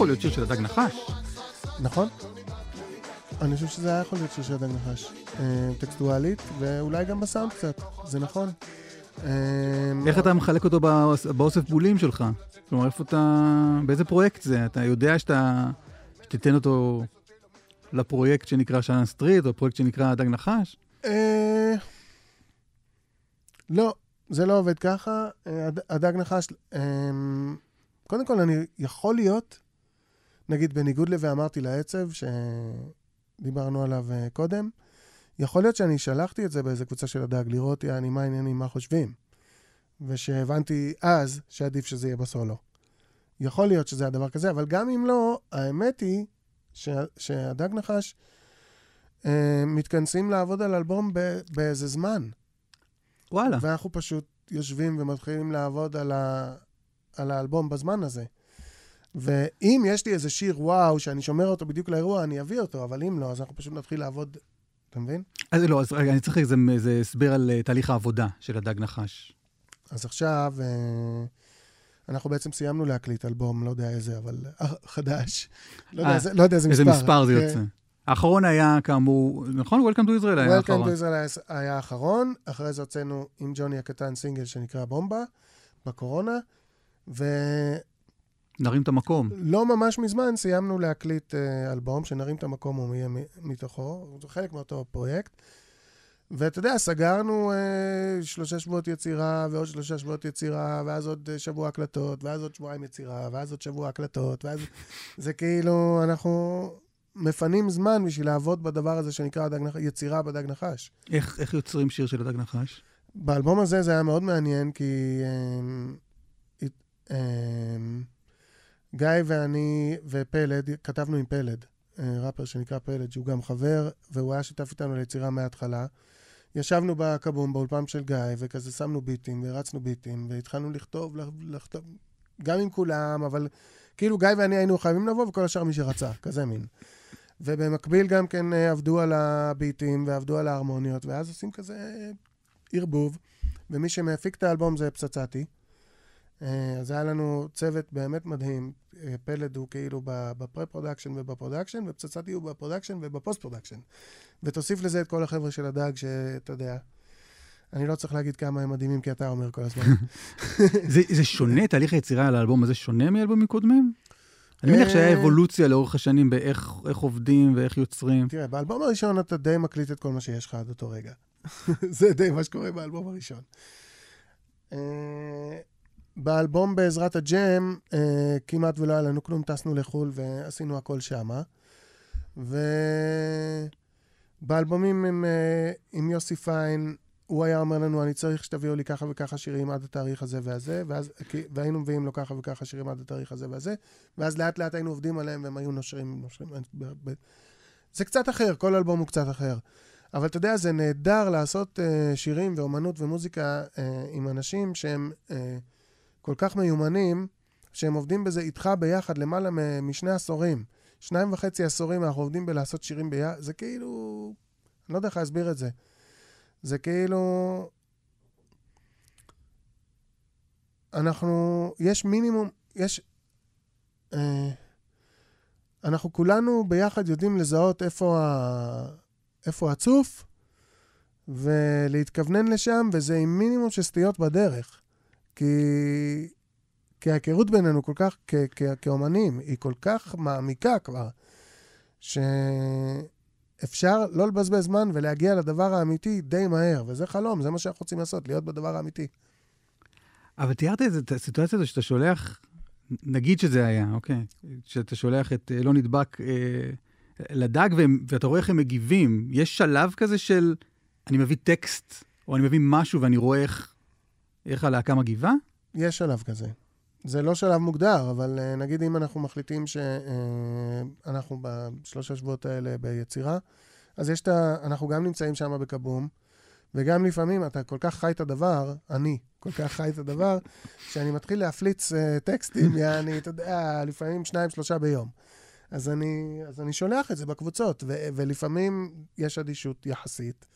יכול להיות שיר של הדג נחש. נכון? אני חושב שזה היה יכול להיות שיר של הדג נחש. טקסטואלית, ואולי גם בסאונד קצת. זה נכון. איך אתה מחלק אותו באוסף בולים שלך? כלומר, איפה אתה... באיזה פרויקט זה? אתה יודע שאתה... שתיתן אותו לפרויקט שנקרא שנן סטריט, או פרויקט שנקרא דג נחש? לא, זה לא עובד ככה. הדג נחש... קודם כל, אני יכול להיות, נגיד, בניגוד לבי אמרתי לעצב, שדיברנו עליו קודם, יכול להיות שאני שלחתי את זה באיזה קבוצה של הדג, לראות יעני מה העניינים, מה חושבים. ושהבנתי אז שעדיף שזה יהיה בסולו. יכול להיות שזה הדבר כזה, אבל גם אם לא, האמת היא שהדג נחש אה, מתכנסים לעבוד על אלבום באיזה זמן. וואלה. ואנחנו פשוט יושבים ומתחילים לעבוד על, ה, על האלבום בזמן הזה. ואם יש לי איזה שיר וואו שאני שומר אותו בדיוק לאירוע, אני אביא אותו, אבל אם לא, אז אנחנו פשוט נתחיל לעבוד... אתה מבין? אז לא, אז רגע, אני צריך איזה, איזה הסבר על uh, תהליך העבודה של הדג נחש. אז עכשיו, uh, אנחנו בעצם סיימנו להקליט אלבום, לא יודע איזה, אבל uh, חדש. לא, 아, יודע, איזה, לא יודע איזה מספר. איזה מספר זה יוצא. האחרון היה כאמור, נכון? Welcome to Israel היה האחרון. Welcome to Israel היה האחרון. אחרי זה הוצאנו עם ג'וני הקטן סינגל שנקרא בומבה, בקורונה, ו... נרים את המקום. לא ממש מזמן סיימנו להקליט אלבום, שנרים את המקום הוא יהיה מתוכו, זה חלק מאותו פרויקט, ואתה יודע, סגרנו שלושה שבועות יצירה, ועוד שלושה שבועות יצירה, ואז עוד שבוע הקלטות, ואז עוד שבועיים יצירה, ואז עוד שבוע הקלטות, ואז זה כאילו, אנחנו מפנים זמן בשביל לעבוד בדבר הזה שנקרא יצירה בדג נחש. איך, איך יוצרים שיר של הדג נחש? באלבום הזה זה היה מאוד מעניין, כי... גיא ואני ופלד, כתבנו עם פלד, ראפר שנקרא פלד, שהוא גם חבר, והוא היה שיתף איתנו ליצירה מההתחלה. ישבנו בקבום, באולפם של גיא, וכזה שמנו ביטים, ורצנו ביטים, והתחלנו לכתוב, לכתוב, גם עם כולם, אבל כאילו גיא ואני היינו חייבים לבוא, וכל השאר מי שרצה, כזה מין. ובמקביל גם כן עבדו על הביטים, ועבדו על ההרמוניות, ואז עושים כזה ערבוב, ומי שמפיק את האלבום זה פצצתי. אז היה לנו צוות באמת מדהים, פלד הוא כאילו בפרי-פרודקשן ובפרודקשן, ופצצתי הוא בפרודקשן ובפוסט-פרודקשן. ותוסיף לזה את כל החבר'ה של הדג שאתה יודע, אני לא צריך להגיד כמה הם מדהימים, כי אתה אומר כל הזמן. זה שונה, תהליך היצירה על האלבום הזה שונה מאלבומים קודמים? אני מניח שהיה אבולוציה לאורך השנים באיך עובדים ואיך יוצרים. תראה, באלבום הראשון אתה די מקליט את כל מה שיש לך עד אותו רגע. זה די מה שקורה באלבום הראשון. באלבום בעזרת הג'ם, אה, כמעט ולא היה לנו כלום, טסנו לחול ועשינו הכל שמה. ובאלבומים עם, אה, עם יוסי פיין, הוא היה אומר לנו, אני צריך שתביאו לי ככה וככה שירים עד התאריך הזה והזה, ואז, והיינו מביאים לו ככה וככה שירים עד התאריך הזה והזה, ואז לאט לאט היינו עובדים עליהם והם היו נושרים. נושרים ב- ב- זה קצת אחר, כל אלבום הוא קצת אחר. אבל אתה יודע, זה נהדר לעשות אה, שירים ואומנות ומוזיקה אה, עם אנשים שהם... אה, כל כך מיומנים, שהם עובדים בזה איתך ביחד למעלה משני עשורים. שניים וחצי עשורים אנחנו עובדים בלעשות שירים ביחד. זה כאילו... אני לא יודע איך להסביר את זה. זה כאילו... אנחנו... יש מינימום... יש... אה, אנחנו כולנו ביחד יודעים לזהות איפה, ה, איפה הצוף, ולהתכוונן לשם, וזה עם מינימום שסטיות בדרך. כי, כי ההיכרות בינינו כל כך, כ, כ, כאומנים, היא כל כך מעמיקה כבר, שאפשר לא לבזבז זמן ולהגיע לדבר האמיתי די מהר, וזה חלום, זה מה שאנחנו רוצים לעשות, להיות בדבר האמיתי. אבל תיארת את הסיטואציה הזו שאתה שולח, נגיד שזה היה, אוקיי, שאתה שולח את לא נדבק אה, לדג, והם, ואתה רואה איך הם מגיבים, יש שלב כזה של, אני מביא טקסט, או אני מביא משהו ואני רואה איך, איך הלהקה מגיבה? יש שלב כזה. זה לא שלב מוגדר, אבל uh, נגיד אם אנחנו מחליטים שאנחנו uh, בשלושה שבועות האלה ביצירה, אז יש את ה... אנחנו גם נמצאים שם בקבום, וגם לפעמים אתה כל כך חי את הדבר, אני כל כך חי את הדבר, שאני מתחיל להפליץ uh, טקסטים, יעני, אתה יודע, לפעמים שניים, שלושה ביום. אז אני, אז אני שולח את זה בקבוצות, ו- ולפעמים יש אדישות יחסית,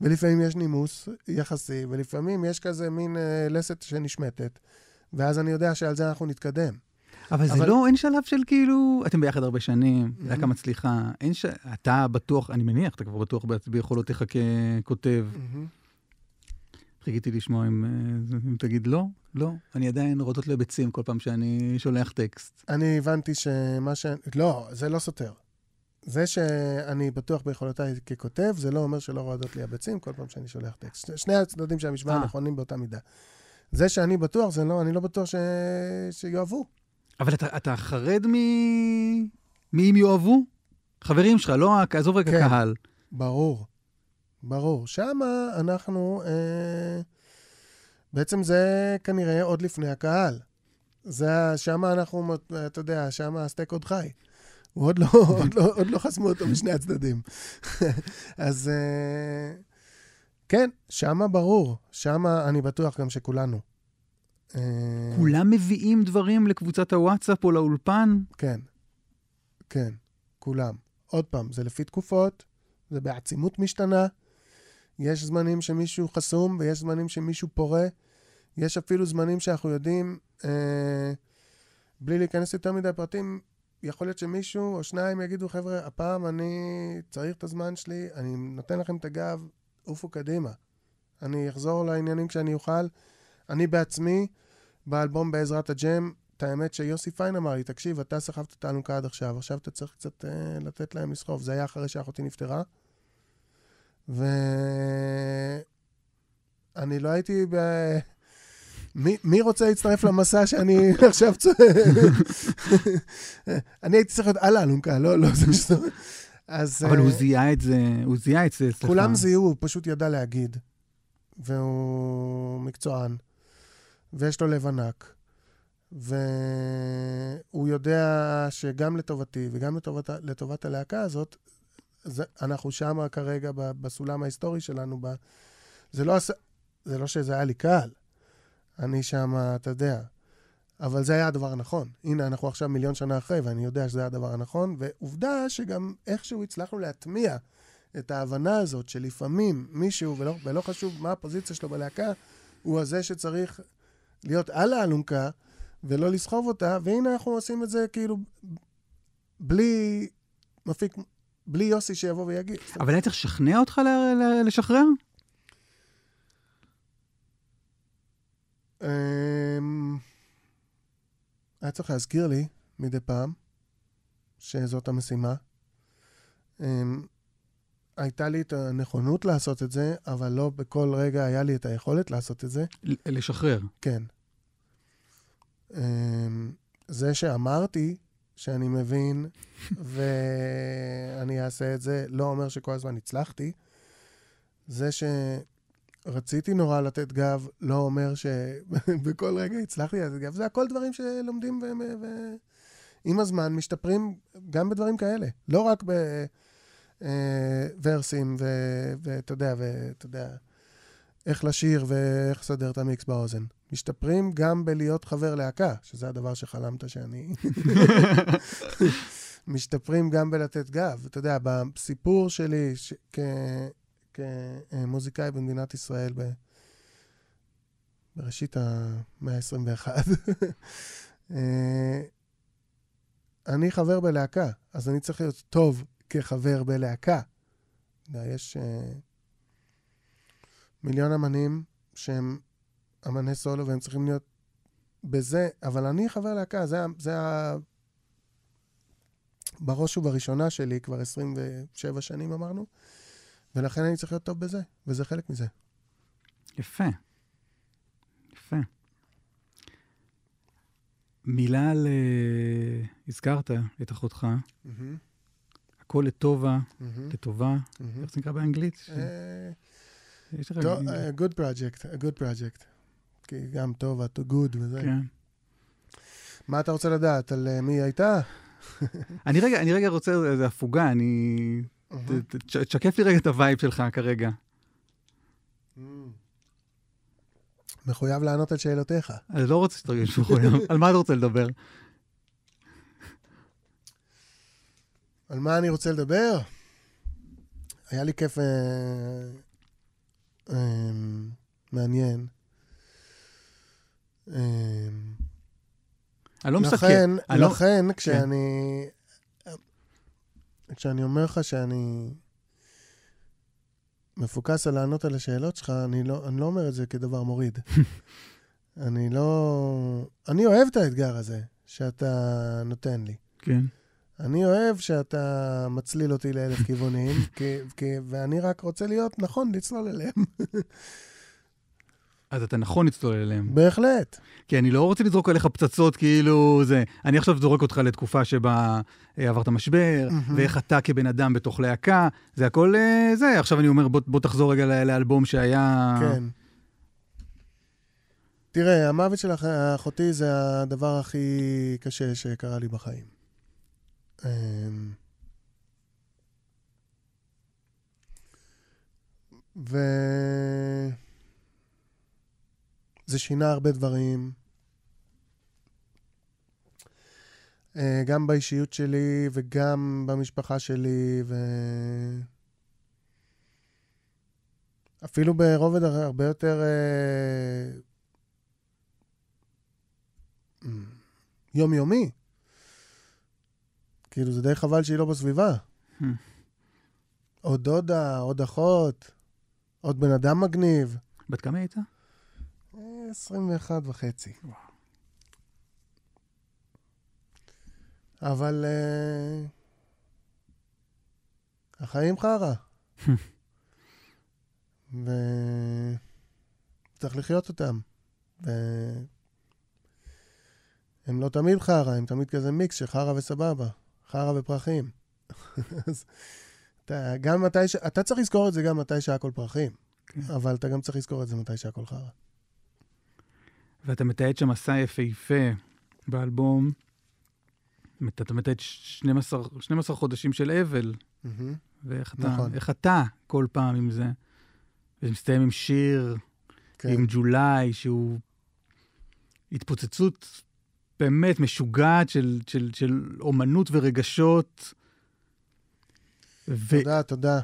ולפעמים יש נימוס יחסי, ולפעמים יש כזה מין אה, לסת שנשמטת, ואז אני יודע שעל זה אנחנו נתקדם. אבל זה לא, אין שלב של כאילו, אתם ביחד הרבה שנים, להקה מצליחה, אין ש... אתה בטוח, אני מניח, אתה כבר בטוח ביכולותיך ככותב. חיכיתי לשמוע אם, אם תגיד לא, לא. אני עדיין רוטות לביצים כל פעם שאני שולח טקסט. אני הבנתי שמה ש... לא, זה לא סותר. זה שאני בטוח ביכולותיי ככותב, זה לא אומר שלא רועדות לי הביצים כל פעם שאני שולח טקסט. שני הצדדים שהמשוואה נכונים באותה מידה. זה שאני בטוח, זה לא, אני לא בטוח ש... שיואהבו. אבל אתה, אתה חרד מ... מי אם יאהבו? חברים שלך, לא עזוב רק הקהל. ברור, ברור. שמה אנחנו, אה... בעצם זה כנראה עוד לפני הקהל. זה, שמה אנחנו, אתה יודע, שמה הסטייק עוד חי. הוא עוד לא, עוד לא, עוד לא חסמו אותו משני הצדדים. אז אה... כן, שמה ברור. שמה אני בטוח גם שכולנו. כולם מביאים דברים לקבוצת הוואטסאפ או לאולפן? כן, כן, כולם. עוד פעם, זה לפי תקופות, זה בעצימות משתנה, יש זמנים שמישהו חסום, ויש זמנים שמישהו פורה, יש אפילו זמנים שאנחנו יודעים, אה, בלי להיכנס יותר מדי פרטים, יכול להיות שמישהו או שניים יגידו, חבר'ה, הפעם אני צריך את הזמן שלי, אני נותן לכם את הגב, אופו קדימה. אני אחזור לעניינים כשאני אוכל, אני בעצמי, באלבום בעזרת הג'ם, את האמת שיוסי פיין אמר לי, תקשיב, אתה סחבת את האלונקה עד עכשיו, עכשיו אתה צריך קצת אה, לתת להם לסחוב. זה היה אחרי שאחותי נפטרה, ואני לא הייתי ב... מי, מי רוצה להצטרף למסע שאני עכשיו צועק? אני הייתי צריך להיות על האלונקה, לא, לא, זה משהו. אבל הוא זיהה את זה, הוא זיהה את זה. כולם זיהו, הוא פשוט ידע להגיד. והוא מקצוען. ויש לו לב ענק, והוא יודע שגם לטובתי וגם לטובת, לטובת הלהקה הזאת, זה, אנחנו שם כרגע בסולם ההיסטורי שלנו, ב, זה, לא, זה לא שזה היה לי קל, אני שם, אתה יודע, אבל זה היה הדבר הנכון. הנה, אנחנו עכשיו מיליון שנה אחרי, ואני יודע שזה היה הדבר הנכון, ועובדה שגם איכשהו הצלחנו להטמיע את ההבנה הזאת, שלפעמים מישהו, ולא, ולא חשוב מה הפוזיציה שלו בלהקה, הוא הזה שצריך... להיות על האלונקה, ולא לסחוב אותה, והנה אנחנו עושים את זה כאילו, בלי, מפיק, בלי יוסי שיבוא ויגיד. אבל אני צריך לשכנע אותך לשחרר? אני צריך להזכיר לי, מדי פעם, שזאת המשימה. הייתה לי את הנכונות לעשות את זה, אבל לא בכל רגע היה לי את היכולת לעשות את זה. לשחרר. כן. זה שאמרתי שאני מבין ואני אעשה את זה, לא אומר שכל הזמן הצלחתי. זה שרציתי נורא לתת גב, לא אומר שבכל רגע הצלחתי לתת גב. זה הכל דברים שלומדים ועם הזמן משתפרים גם בדברים כאלה. לא רק ב... ורסים, ואתה יודע, ואתה יודע, איך לשיר ואיך לסדר את המיקס באוזן. משתפרים גם בלהיות חבר להקה, שזה הדבר שחלמת שאני... משתפרים גם בלתת גב. אתה יודע, בסיפור שלי כמוזיקאי במדינת ישראל בראשית המאה ה-עשרים ואחת, אני חבר בלהקה, אז אני צריך להיות טוב כחבר בלהקה. יש מיליון אמנים שהם אמני סולו, והם צריכים להיות בזה, אבל אני חבר להקה, זה בראש ובראשונה שלי, כבר עשרים ושבע שנים אמרנו, ולכן אני צריך להיות טוב בזה, וזה חלק מזה. יפה. יפה. מילה על... הזכרת את אחותך. אהם. הכל לטובה, לטובה, איך זה נקרא באנגלית? Good project, a good project. כי גם טובה, to good וזה. כן. מה אתה רוצה לדעת? על מי הייתה? אני רגע, אני רגע רוצה איזו הפוגה, אני... תשקף לי רגע את הווייב שלך כרגע. מחויב לענות על שאלותיך. אני לא רוצה שתרגיש מחויב. על מה אתה רוצה לדבר? על מה אני רוצה לדבר? היה לי כיף אה, אה, מעניין. אה, אני לא מסכן. לכן, כשאני... כשאני אומר לך שאני מפוקס על לענות על השאלות שלך, אני לא, אני לא אומר את זה כדבר מוריד. אני לא... אני אוהב את האתגר הזה שאתה נותן לי. כן. אני אוהב שאתה מצליל אותי לאלף כיוונים, כי, כי, ואני רק רוצה להיות נכון לצלול אליהם. אז אתה נכון לצלול אליהם. בהחלט. כי אני לא רוצה לזרוק עליך פצצות כאילו זה. אני עכשיו זורק אותך לתקופה שבה עברת משבר, ואיך אתה כבן אדם בתוך להקה, זה הכל זה. עכשיו אני אומר, בוא, בוא תחזור רגע לאלבום שהיה... כן. תראה, המוות של אחותי זה הדבר הכי קשה שקרה לי בחיים. ו... זה שינה הרבה דברים. גם באישיות שלי וגם במשפחה שלי, ו... אפילו ברובד הרבה יותר... יומיומי. כאילו, זה די חבל שהיא לא בסביבה. עוד דודה, עוד אחות, עוד בן אדם מגניב. בת כמה הייתה? עשרים ואחת וחצי. אבל החיים חרה. וצריך לחיות אותם. הם לא תמיד חרה, הם תמיד כזה מיקס שחרה וסבבה. חרה ופרחים. אז אתה, גם מתי ש... אתה צריך לזכור את זה גם מתי שהכל פרחים. אבל אתה גם צריך לזכור את זה מתי שהכל חרה. ואתה מתעד שם מסע יפהפה באלבום, אתה מתעד שנים עשר חודשים של אבל, ואיך אתה כל פעם עם זה, ומסתיים עם שיר, עם ג'ולי, שהוא התפוצצות באמת משוגעת של אומנות ורגשות. תודה, תודה.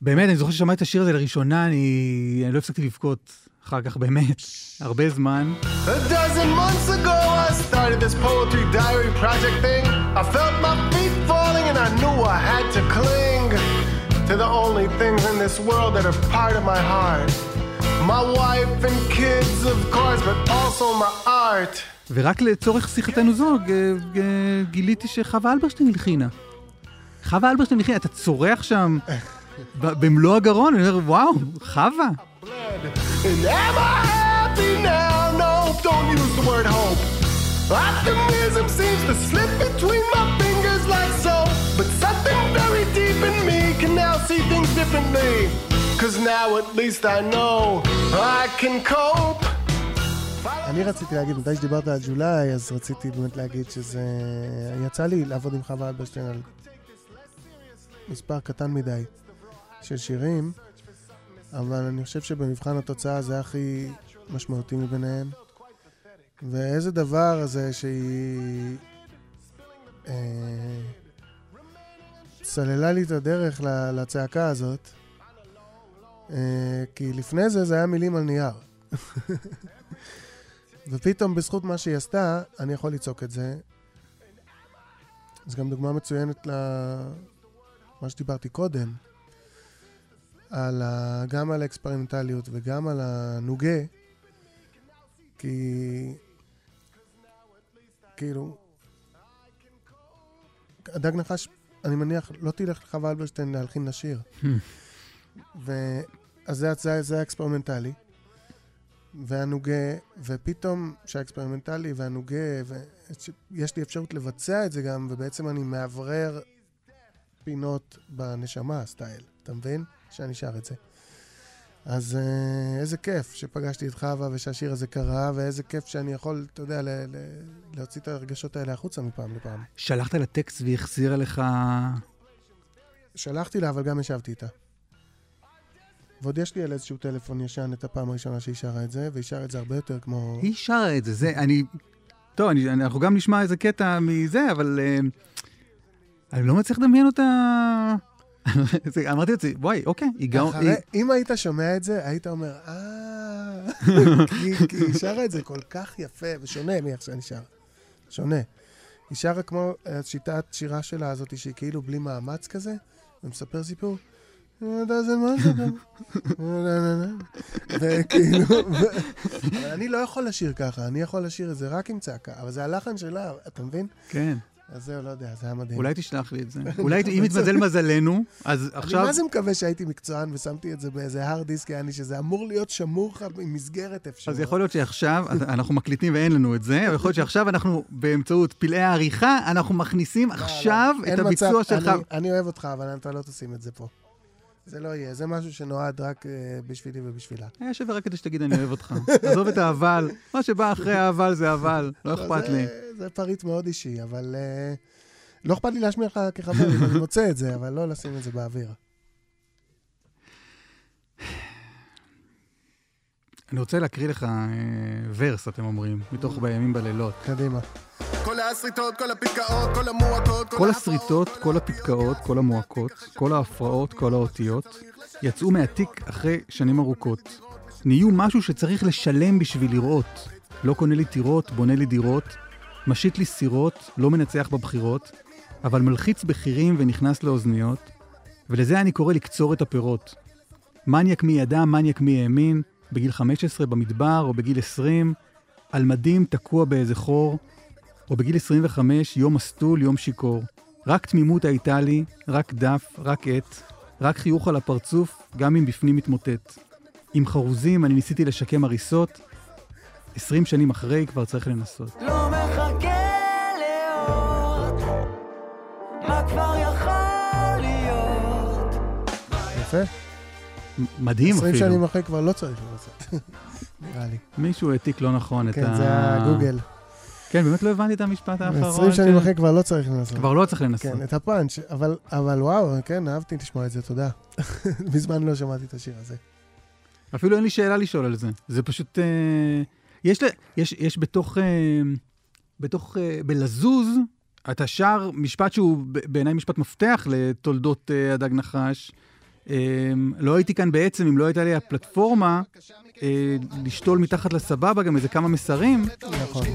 באמת, אני זוכר ששמעתי את השיר הזה לראשונה, אני לא הפסקתי לבכות. אחר כך באמת, הרבה זמן. A dozen months ago I started this poetry diary project thing. I felt my feet falling and I knew I had to cling to the only things in this world that are part of my heart. My wife and kids of course, but also my art. ורק לצורך שיחתנו זו, גיליתי שחווה אלברשטיין הלחינה. חווה אלברשטיין הלחינה, אתה צורח שם במלוא הגרון, אני אומר, וואו, חווה. And am I happy now? No, don't use the word hope. Optimism seems to slip between my fingers like so. But something very deep in me can now see things differently. Cause now at least I know I can cope. אני רציתי להגיד, מתי שדיברת על ג'ולי, אז רציתי באמת להגיד שזה... יצא לי לעבוד עם חווה אלברשטיין על מספר קטן מדי של שירים. אבל אני חושב שבמבחן התוצאה זה הכי משמעותי מביניהם. ואיזה דבר הזה שהיא אה, סללה לי את הדרך לצעקה הזאת, אה, כי לפני זה זה היה מילים על נייר. ופתאום בזכות מה שהיא עשתה, אני יכול לצעוק את זה. זו גם דוגמה מצוינת למה שדיברתי קודם. על ה... גם על האקספרימנטליות וגם על הנוגה, כי כאילו הדג נחש, אני מניח, לא תלך לחווה אלברשטיין להלחין לשיר, ואז זה, זה האקספרימנטלי והנוגה, ופתאום שהאקספרימנטלי והנוגה, ויש לי אפשרות לבצע את זה גם, ובעצם אני מעברר פינות בנשמה, סטייל, אתה מבין? שאני שר את זה. אז איזה כיף שפגשתי את חווה ושהשיר הזה קרה, ואיזה כיף שאני יכול, אתה יודע, ל- ל- להוציא את הרגשות האלה החוצה מפעם לפעם. שלחת לה טקסט והחזירה לך... שלחתי לה, אבל גם ישבתי איתה. ועוד יש לי על איזשהו טלפון ישן את הפעם הראשונה שהיא שרה את זה, והיא שרה את זה הרבה יותר כמו... היא שרה את זה, זה, אני... טוב, אני, אנחנו גם נשמע איזה קטע מזה, אבל... אני לא מצליח לדמיין אותה... אמרתי את זה, וואי, אוקיי. אם היית שומע את זה, היית אומר, אה, כי היא שרה את זה כל כך יפה ושונה מאיך שאני שר. שונה. היא שרה כמו שיטת שירה שלה הזאת, שהיא כאילו בלי מאמץ כזה, ומספר סיפור. אני יודע זה מה זה גם. וכאילו, אבל אני לא יכול לשיר ככה, אני יכול לשיר את זה רק עם צעקה, אבל זה הלחן שלה, אתה מבין? כן. אז זהו, לא יודע, זה היה מדהים. אולי תשלח לי את זה. אולי אם יתמזל מזלנו, אז עכשיו... אני מה זה מקווה שהייתי מקצוען ושמתי את זה באיזה הרד דיסק, יעני שזה אמור להיות שמור עם מסגרת אפשרות. אז יכול להיות שעכשיו, אנחנו מקליטים ואין לנו את זה, אבל יכול להיות שעכשיו אנחנו באמצעות פלאי העריכה, אנחנו מכניסים עכשיו את הביצוע שלך. אני אוהב אותך, אבל אתה לא תשים את זה פה. זה לא יהיה, זה משהו שנועד רק בשבילי ובשבילה. היה שווה רק כדי שתגיד אני אוהב אותך. עזוב את האבל, מה שבא אחרי האבל זה אבל, לא אכפת לי. זה פריט מאוד אישי, אבל לא אכפת לי להשמיע לך כחבר, אני מוצא את זה, אבל לא לשים את זה באוויר. אני רוצה להקריא לך ורס, אתם אומרים, מתוך בימים בלילות. קדימה. כל הסריטות, כל הפתקאות, כל המועקות, כל הסריטות, כל הפתקאות, כל המועקות, כל ההפרעות, כל האותיות, יצאו מהתיק אחרי שנים ארוכות. נהיו משהו שצריך לשלם בשביל לראות. לא קונה לי טירות, בונה לי דירות, משית לי סירות, לא מנצח בבחירות, אבל מלחיץ בחירים ונכנס לאוזניות, ולזה אני קורא לקצור את הפירות. מניאק מי ידע, מניאק מי האמין, בגיל חמש עשרה במדבר או בגיל עשרים, על מדים תקוע באיזה חור, או בגיל עשרים וחמש, יום מסטול, יום שיקור. רק תמימות הייתה לי, רק דף, רק עט, רק חיוך על הפרצוף, גם אם בפנים מתמוטט. עם חרוזים אני ניסיתי לשקם הריסות, עשרים שנים אחרי כבר צריך לנסות. לא מחכה לאות, מה כבר יכול להיות? יפה. מדהים אפילו. עשרים שנים אחרי כבר לא צריך לנסות. נראה לי. מישהו העתיק לא נכון את ה... כן, זה הגוגל. כן, באמת לא הבנתי את המשפט האחרון. עשרים שנים אחרי כבר לא צריך לנסות. כבר לא צריך לנסות. כן, את הפאנץ', אבל וואו, כן, אהבתי לשמוע את זה, תודה. בזמן לא שמעתי את השיר הזה. אפילו אין לי שאלה לשאול על זה. זה פשוט... יש בתוך... בתוך... בלזוז, אתה שר משפט שהוא בעיניי משפט מפתח לתולדות הדג נחש. לא הייתי כאן בעצם, אם לא הייתה לי הפלטפורמה, לשתול מתחת לסבבה גם איזה כמה מסרים. נכון.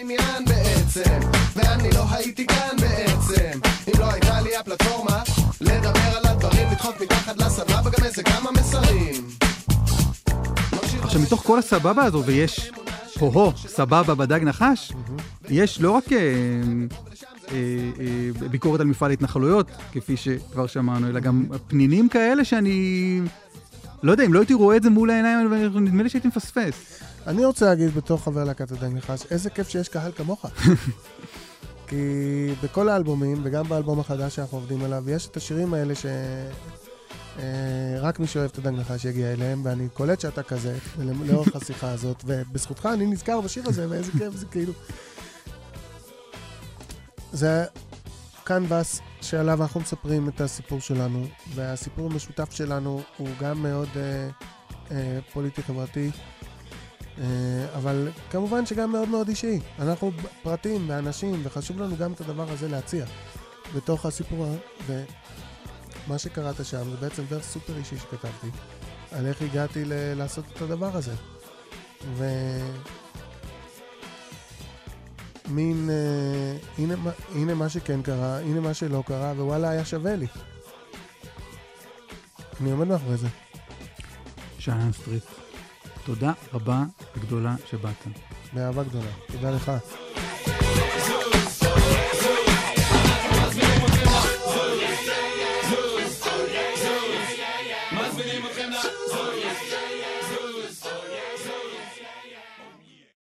עניין בעצם, ואני לא הייתי כאן בעצם, אם לא הייתה לי הפלטפורמה לדבר על הדברים, לדחוף מתחת לסבבה גם איזה כמה מסרים. עכשיו מתוך כל הסבבה הזו, ויש הו-הו, סבבה בדג נחש, יש לא רק ביקורת על מפעל התנחלויות, כפי שכבר שמענו, אלא גם פנינים כאלה שאני לא יודע, אם לא הייתי רואה את זה מול העיניים, נדמה לי שהייתי מפספס. אני רוצה להגיד בתור חבר להקת הדג נחש, איזה כיף שיש קהל כמוך. כי בכל האלבומים, וגם באלבום החדש שאנחנו עובדים עליו, יש את השירים האלה שרק מי שאוהב את הדג נחש יגיע אליהם, ואני קולט שאתה כזה, לאורך השיחה הזאת, ובזכותך אני נזכר בשיר הזה, ואיזה כיף זה כאילו. זה קנבס שעליו אנחנו מספרים את הסיפור שלנו, והסיפור המשותף שלנו הוא גם מאוד פוליטי-חברתי, אבל כמובן שגם מאוד מאוד אישי. אנחנו פרטים ואנשים, וחשוב לנו גם את הדבר הזה להציע בתוך הסיפור. ומה שקראת שם זה בעצם דבר סופר אישי שכתבתי על איך הגעתי ל- לעשות את הדבר הזה, ומין uh, הנה, הנה מה שכן קרה, הנה מה שלא קרה, ווואלה היה שווה לי. אני עומד מאחורי זה. שאנן סטריט, תודה רבה וגדולה שבאת. באהבה גדולה. תודה לך.